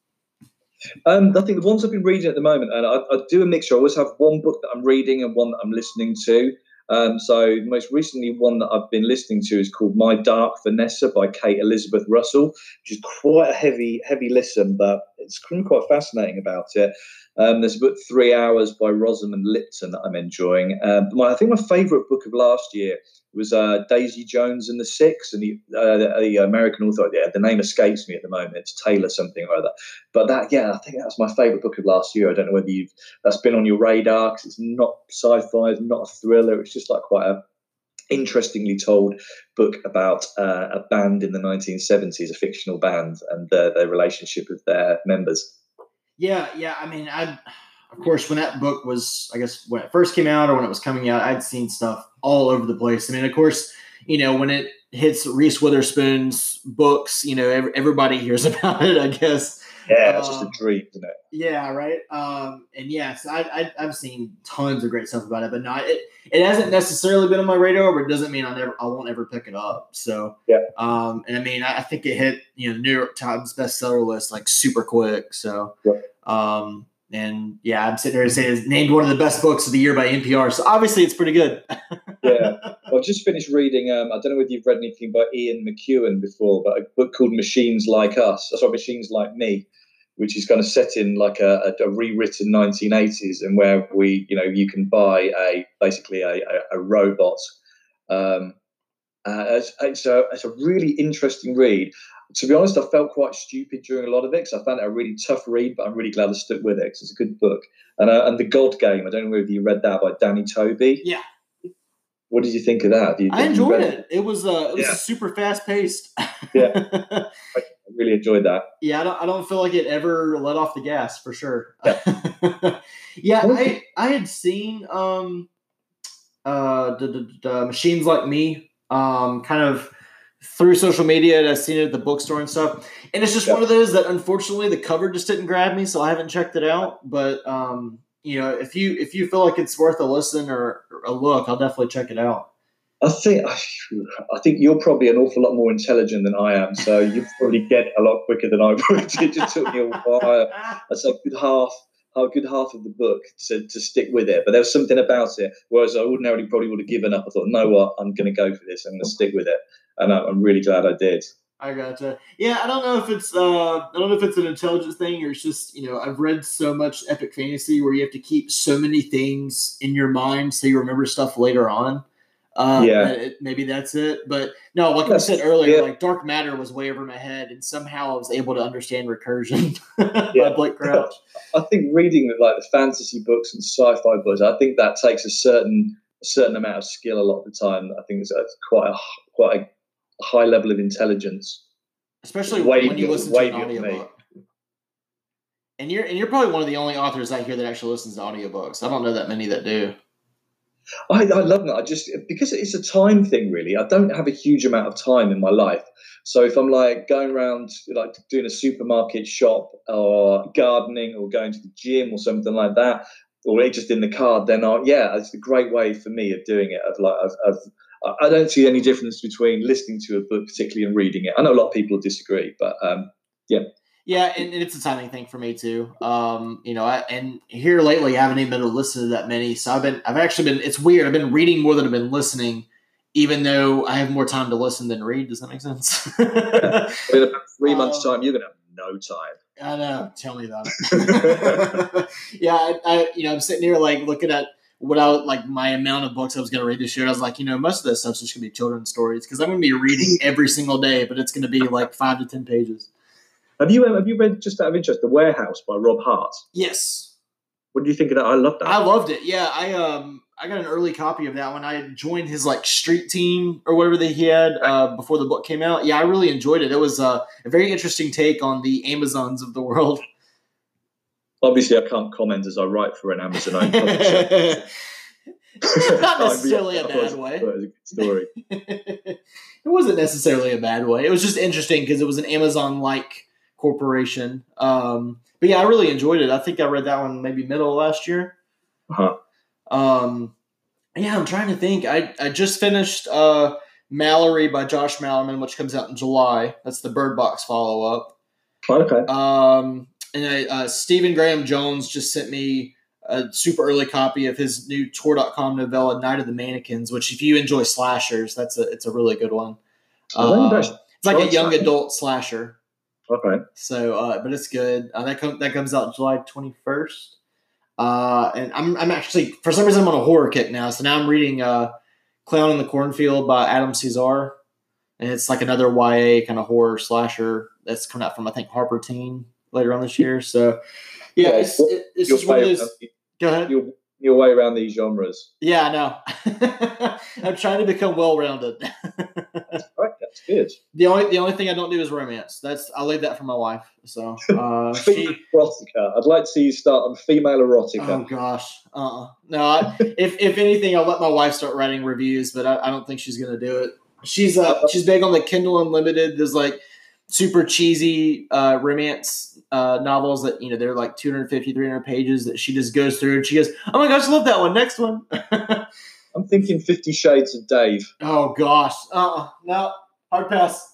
I think the ones I've been reading at the moment, and I do a mixture. I always have one book that I'm reading and one that I'm listening to. So most recently, one that I've been listening to is called My Dark Vanessa by Kate Elizabeth Russell, which is quite a heavy listen, but it's quite fascinating about it. There's a book, 3 Hours by Rosamund Lipton, that I'm enjoying. I think my favourite book of last year was Daisy Jones and the Six, and the American author. Yeah, the name escapes me at the moment. It's Taylor something or other. But I think that was my favourite book of last year. I don't know whether that's been on your radar, because it's not sci-fi, it's not a thriller. It's just like quite a interestingly told book about a band in the 1970s, a fictional band, and their relationship with their members. Yeah. Of course, when that book was, I guess, when it first came out or when it was coming out, I'd seen stuff all over the place. Of course, when it hits Reese Witherspoon's books, everybody hears about it, I guess. Yeah, it's just a dream, isn't it? Yeah, right. I've seen tons of great stuff about it, but no, it hasn't necessarily been on my radar, but it doesn't mean I won't ever pick it up. So yeah. I think it hit the New York Times bestseller list like super quick. So yeah. I'm sitting there and saying it's named one of the best books of the year by NPR. So obviously it's pretty good. Yeah. I've just finished reading, I don't know whether you've read anything by Ian McEwan before, but a book called Machines Like Me, which is kind of set in like a rewritten 1980s, and where you can buy basically a robot. It's a really interesting read. To be honest, I felt quite stupid during a lot of it, because I found it a really tough read, but I'm really glad I stuck with it because it's a good book. And The God Game, I don't know whether you read that by Danny Toby. Yeah. What did you think of that? I enjoyed it. It was super fast paced. Yeah. I really enjoyed that. Yeah. I don't feel like it ever let off the gas for sure. Yeah. I had seen Machines Like Me kind of through social media, and I've seen it at the bookstore and stuff. And it's just one of those that unfortunately the cover just didn't grab me, so I haven't checked it out. But if you feel like it's worth a listen or a look, I'll definitely check it out. I think you're probably an awful lot more intelligent than I am, so you probably get a lot quicker than I would. It just took me a while. That's a good half of the book to stick with it. But there was something about it, whereas I ordinarily probably would have given up. I thought, no, what? I'm going to go for this. I'm going to stick with it. And I'm really glad I did. I gotcha. Yeah, I don't know if it's an intelligence thing, or it's just, I've read so much epic fantasy where you have to keep so many things in your mind so you remember stuff later on. Maybe that's it. But no, like I said earlier, like Dark Matter was way over my head, and somehow I was able to understand Recursion by Blake Crouch. I think reading like the fantasy books and sci-fi books, I think that takes a certain amount of skill a lot of the time. I think it's quite a high level of intelligence, especially when you listen to an audiobook. And you're probably one of the only authors out here that actually listens to audiobooks. I don't know that many that do. I love that. I just, because it's a time thing, really. I don't have a huge amount of time in my life. So if I'm like going around, like doing a supermarket shop or gardening or going to the gym or something like that, or just in the car, then it's a great way for me of doing it. I don't see any difference between listening to a book particularly and reading it. I know a lot of people disagree, but Yeah, and it's a timing thing for me too. And here lately, I haven't even been able to listen to that many. So it's weird. I've been reading more than I've been listening, even though I have more time to listen than read. Does that make sense? In about 3 months' time, you're going to have no time. I know. Tell me about it. I'm sitting here like looking at my amount of books I was going to read this year. I was like, most of this stuff's just going to be children's stories because I'm going to be reading every single day, but it's going to be like 5 to 10 pages. Have you read, just out of interest, The Warehouse by Rob Hart? Yes. What do you think of that? I loved that. I loved it. Yeah, I got an early copy of that one. I joined his like street team or whatever that he had before the book came out. Yeah, I really enjoyed it. It was a very interesting take on the Amazons of the world. Obviously, I can't comment as I write for an Amazon-owned publisher. Not necessarily a bad way. It was a good story. It wasn't necessarily a bad way. It was just interesting because it was an Amazon-like corporation. But yeah, I really enjoyed it. I think I read that one maybe middle of last year. Uh-huh. I'm trying to think. I just finished Mallory by Josh Malerman, which comes out in July. That's the Bird Box follow-up. Okay. And Stephen Graham Jones just sent me a super early copy of his new Tor.com novella, Night of the Mannequins, which if you enjoy slashers, it's a really good one. It's like a young adult slasher. Okay. So, but it's good. That comes out July 21st. And I'm actually, for some reason, I'm on a horror kick now. So now I'm reading Clown in the Cornfield by Adam Cesar. And it's like another YA kind of horror slasher that's coming out from, I think, Harper Teen later on this year. So, it's just one of those. Go ahead. Your way around these genres. Yeah, I know. I'm trying to become well-rounded. That's right. That's good. The only thing I don't do is romance. I'll leave that for my wife. So female erotica. I'd like to see you start on female erotica. Oh gosh. No. If anything, I'll let my wife start writing reviews, but I don't think she's going to do it. She's big on the Kindle Unlimited. There's like super cheesy romance novels that they're like 250, 300 pages that she just goes through and she goes, "Oh my gosh, I love that one. Next one." I'm thinking 50 Shades of Dave. Oh gosh, no, hard pass.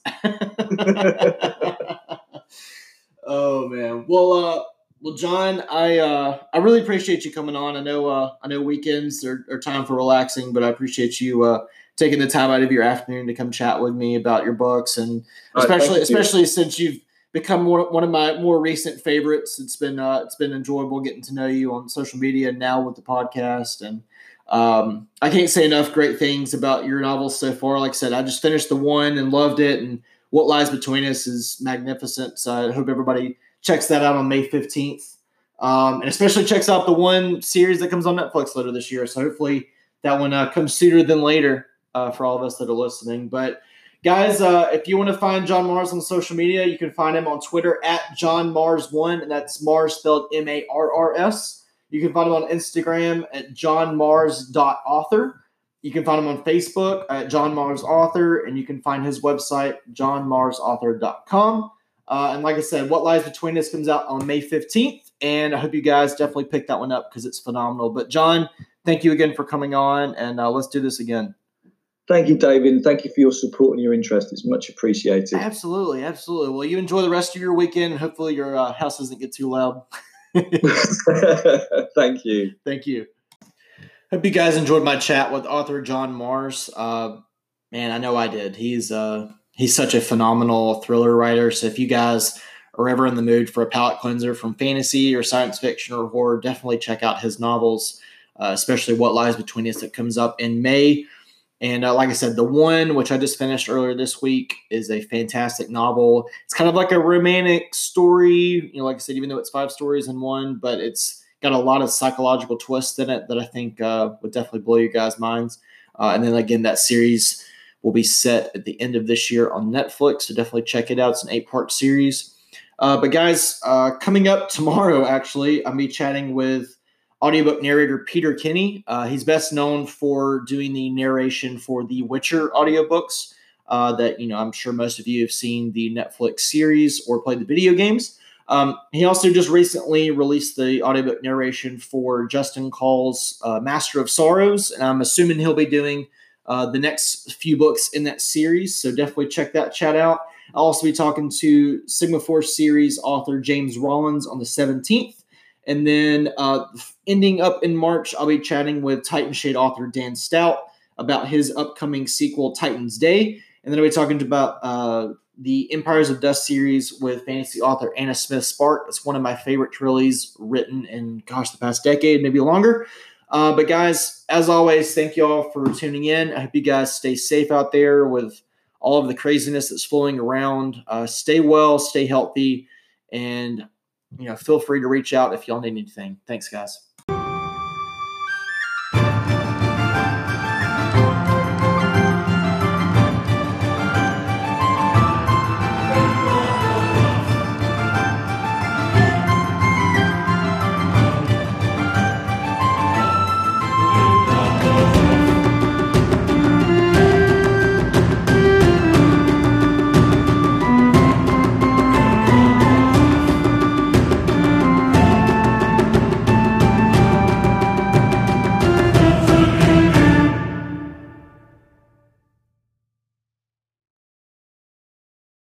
Oh man, well, John, I really appreciate you coming on. I know weekends are time for relaxing, but I appreciate you taking the time out of your afternoon to come chat with me about your books, and especially since you've become one of my more recent favorites. It's been enjoyable getting to know you on social media and now with the podcast. And I can't say enough great things about your novels so far. Like I said, I just finished The One and loved it. And What Lies Between Us is magnificent. So I hope everybody checks that out on May 15th. And especially checks out The One series that comes on Netflix later this year. So hopefully that one comes sooner than later for all of us that are listening. But guys, if you want to find John Marrs on social media, you can find him on Twitter at John Marrs1. And that's Marrs spelled M-A-R-R-S. You can find him on Instagram at johnmarrs.author. You can find him on Facebook at John Marrs Author, and you can find his website, johnmarsauthor.com. And like I said, What Lies Between Us comes out on May 15th, and I hope you guys definitely pick that one up because it's phenomenal. But John, thank you again for coming on, and let's do this again. Thank you, David. Thank you for your support and your interest. It's much appreciated. Absolutely, absolutely. Well, you enjoy the rest of your weekend, and hopefully your house doesn't get too loud. Thank you. Hope you guys enjoyed my chat with author John Marrs. Man, I know I did. He's such a phenomenal thriller writer. So if you guys are ever in the mood for a palate cleanser from fantasy or science fiction or horror, definitely check out his novels, especially What Lies Between Us that comes up in May. And like I said, The One, which I just finished earlier this week, is a fantastic novel. It's kind of like a romantic story, you know, like I said, even though it's 5 stories in one, but it's got a lot of psychological twists in it that I think would definitely blow your guys' minds. And then again, that series will be set at the end of this year on Netflix, so definitely check it out. It's an 8-part series. But guys, coming up tomorrow, actually, I'll be chatting with audiobook narrator Peter Kinney. He's best known for doing the narration for the Witcher audiobooks that, you know, I'm sure most of you have seen the Netflix series or played the video games. He also just recently released the audiobook narration for Justin Call's Master of Sorrows, and I'm assuming he'll be doing the next few books in that series, so definitely check that chat out. I'll also be talking to Sigma Force series author James Rollins on the 17th. And then ending up in March, I'll be chatting with Titan Shade author Dan Stout about his upcoming sequel, Titan's Day. And then I'll be talking about the Empires of Dust series with fantasy author Anna Smith Spark. It's one of my favorite trilogies written in, gosh, the past decade, maybe longer. But guys, as always, thank you all for tuning in. I hope you guys stay safe out there with all of the craziness that's flowing around. Stay well, stay healthy, and, you know, feel free to reach out if y'all need anything. Thanks, guys.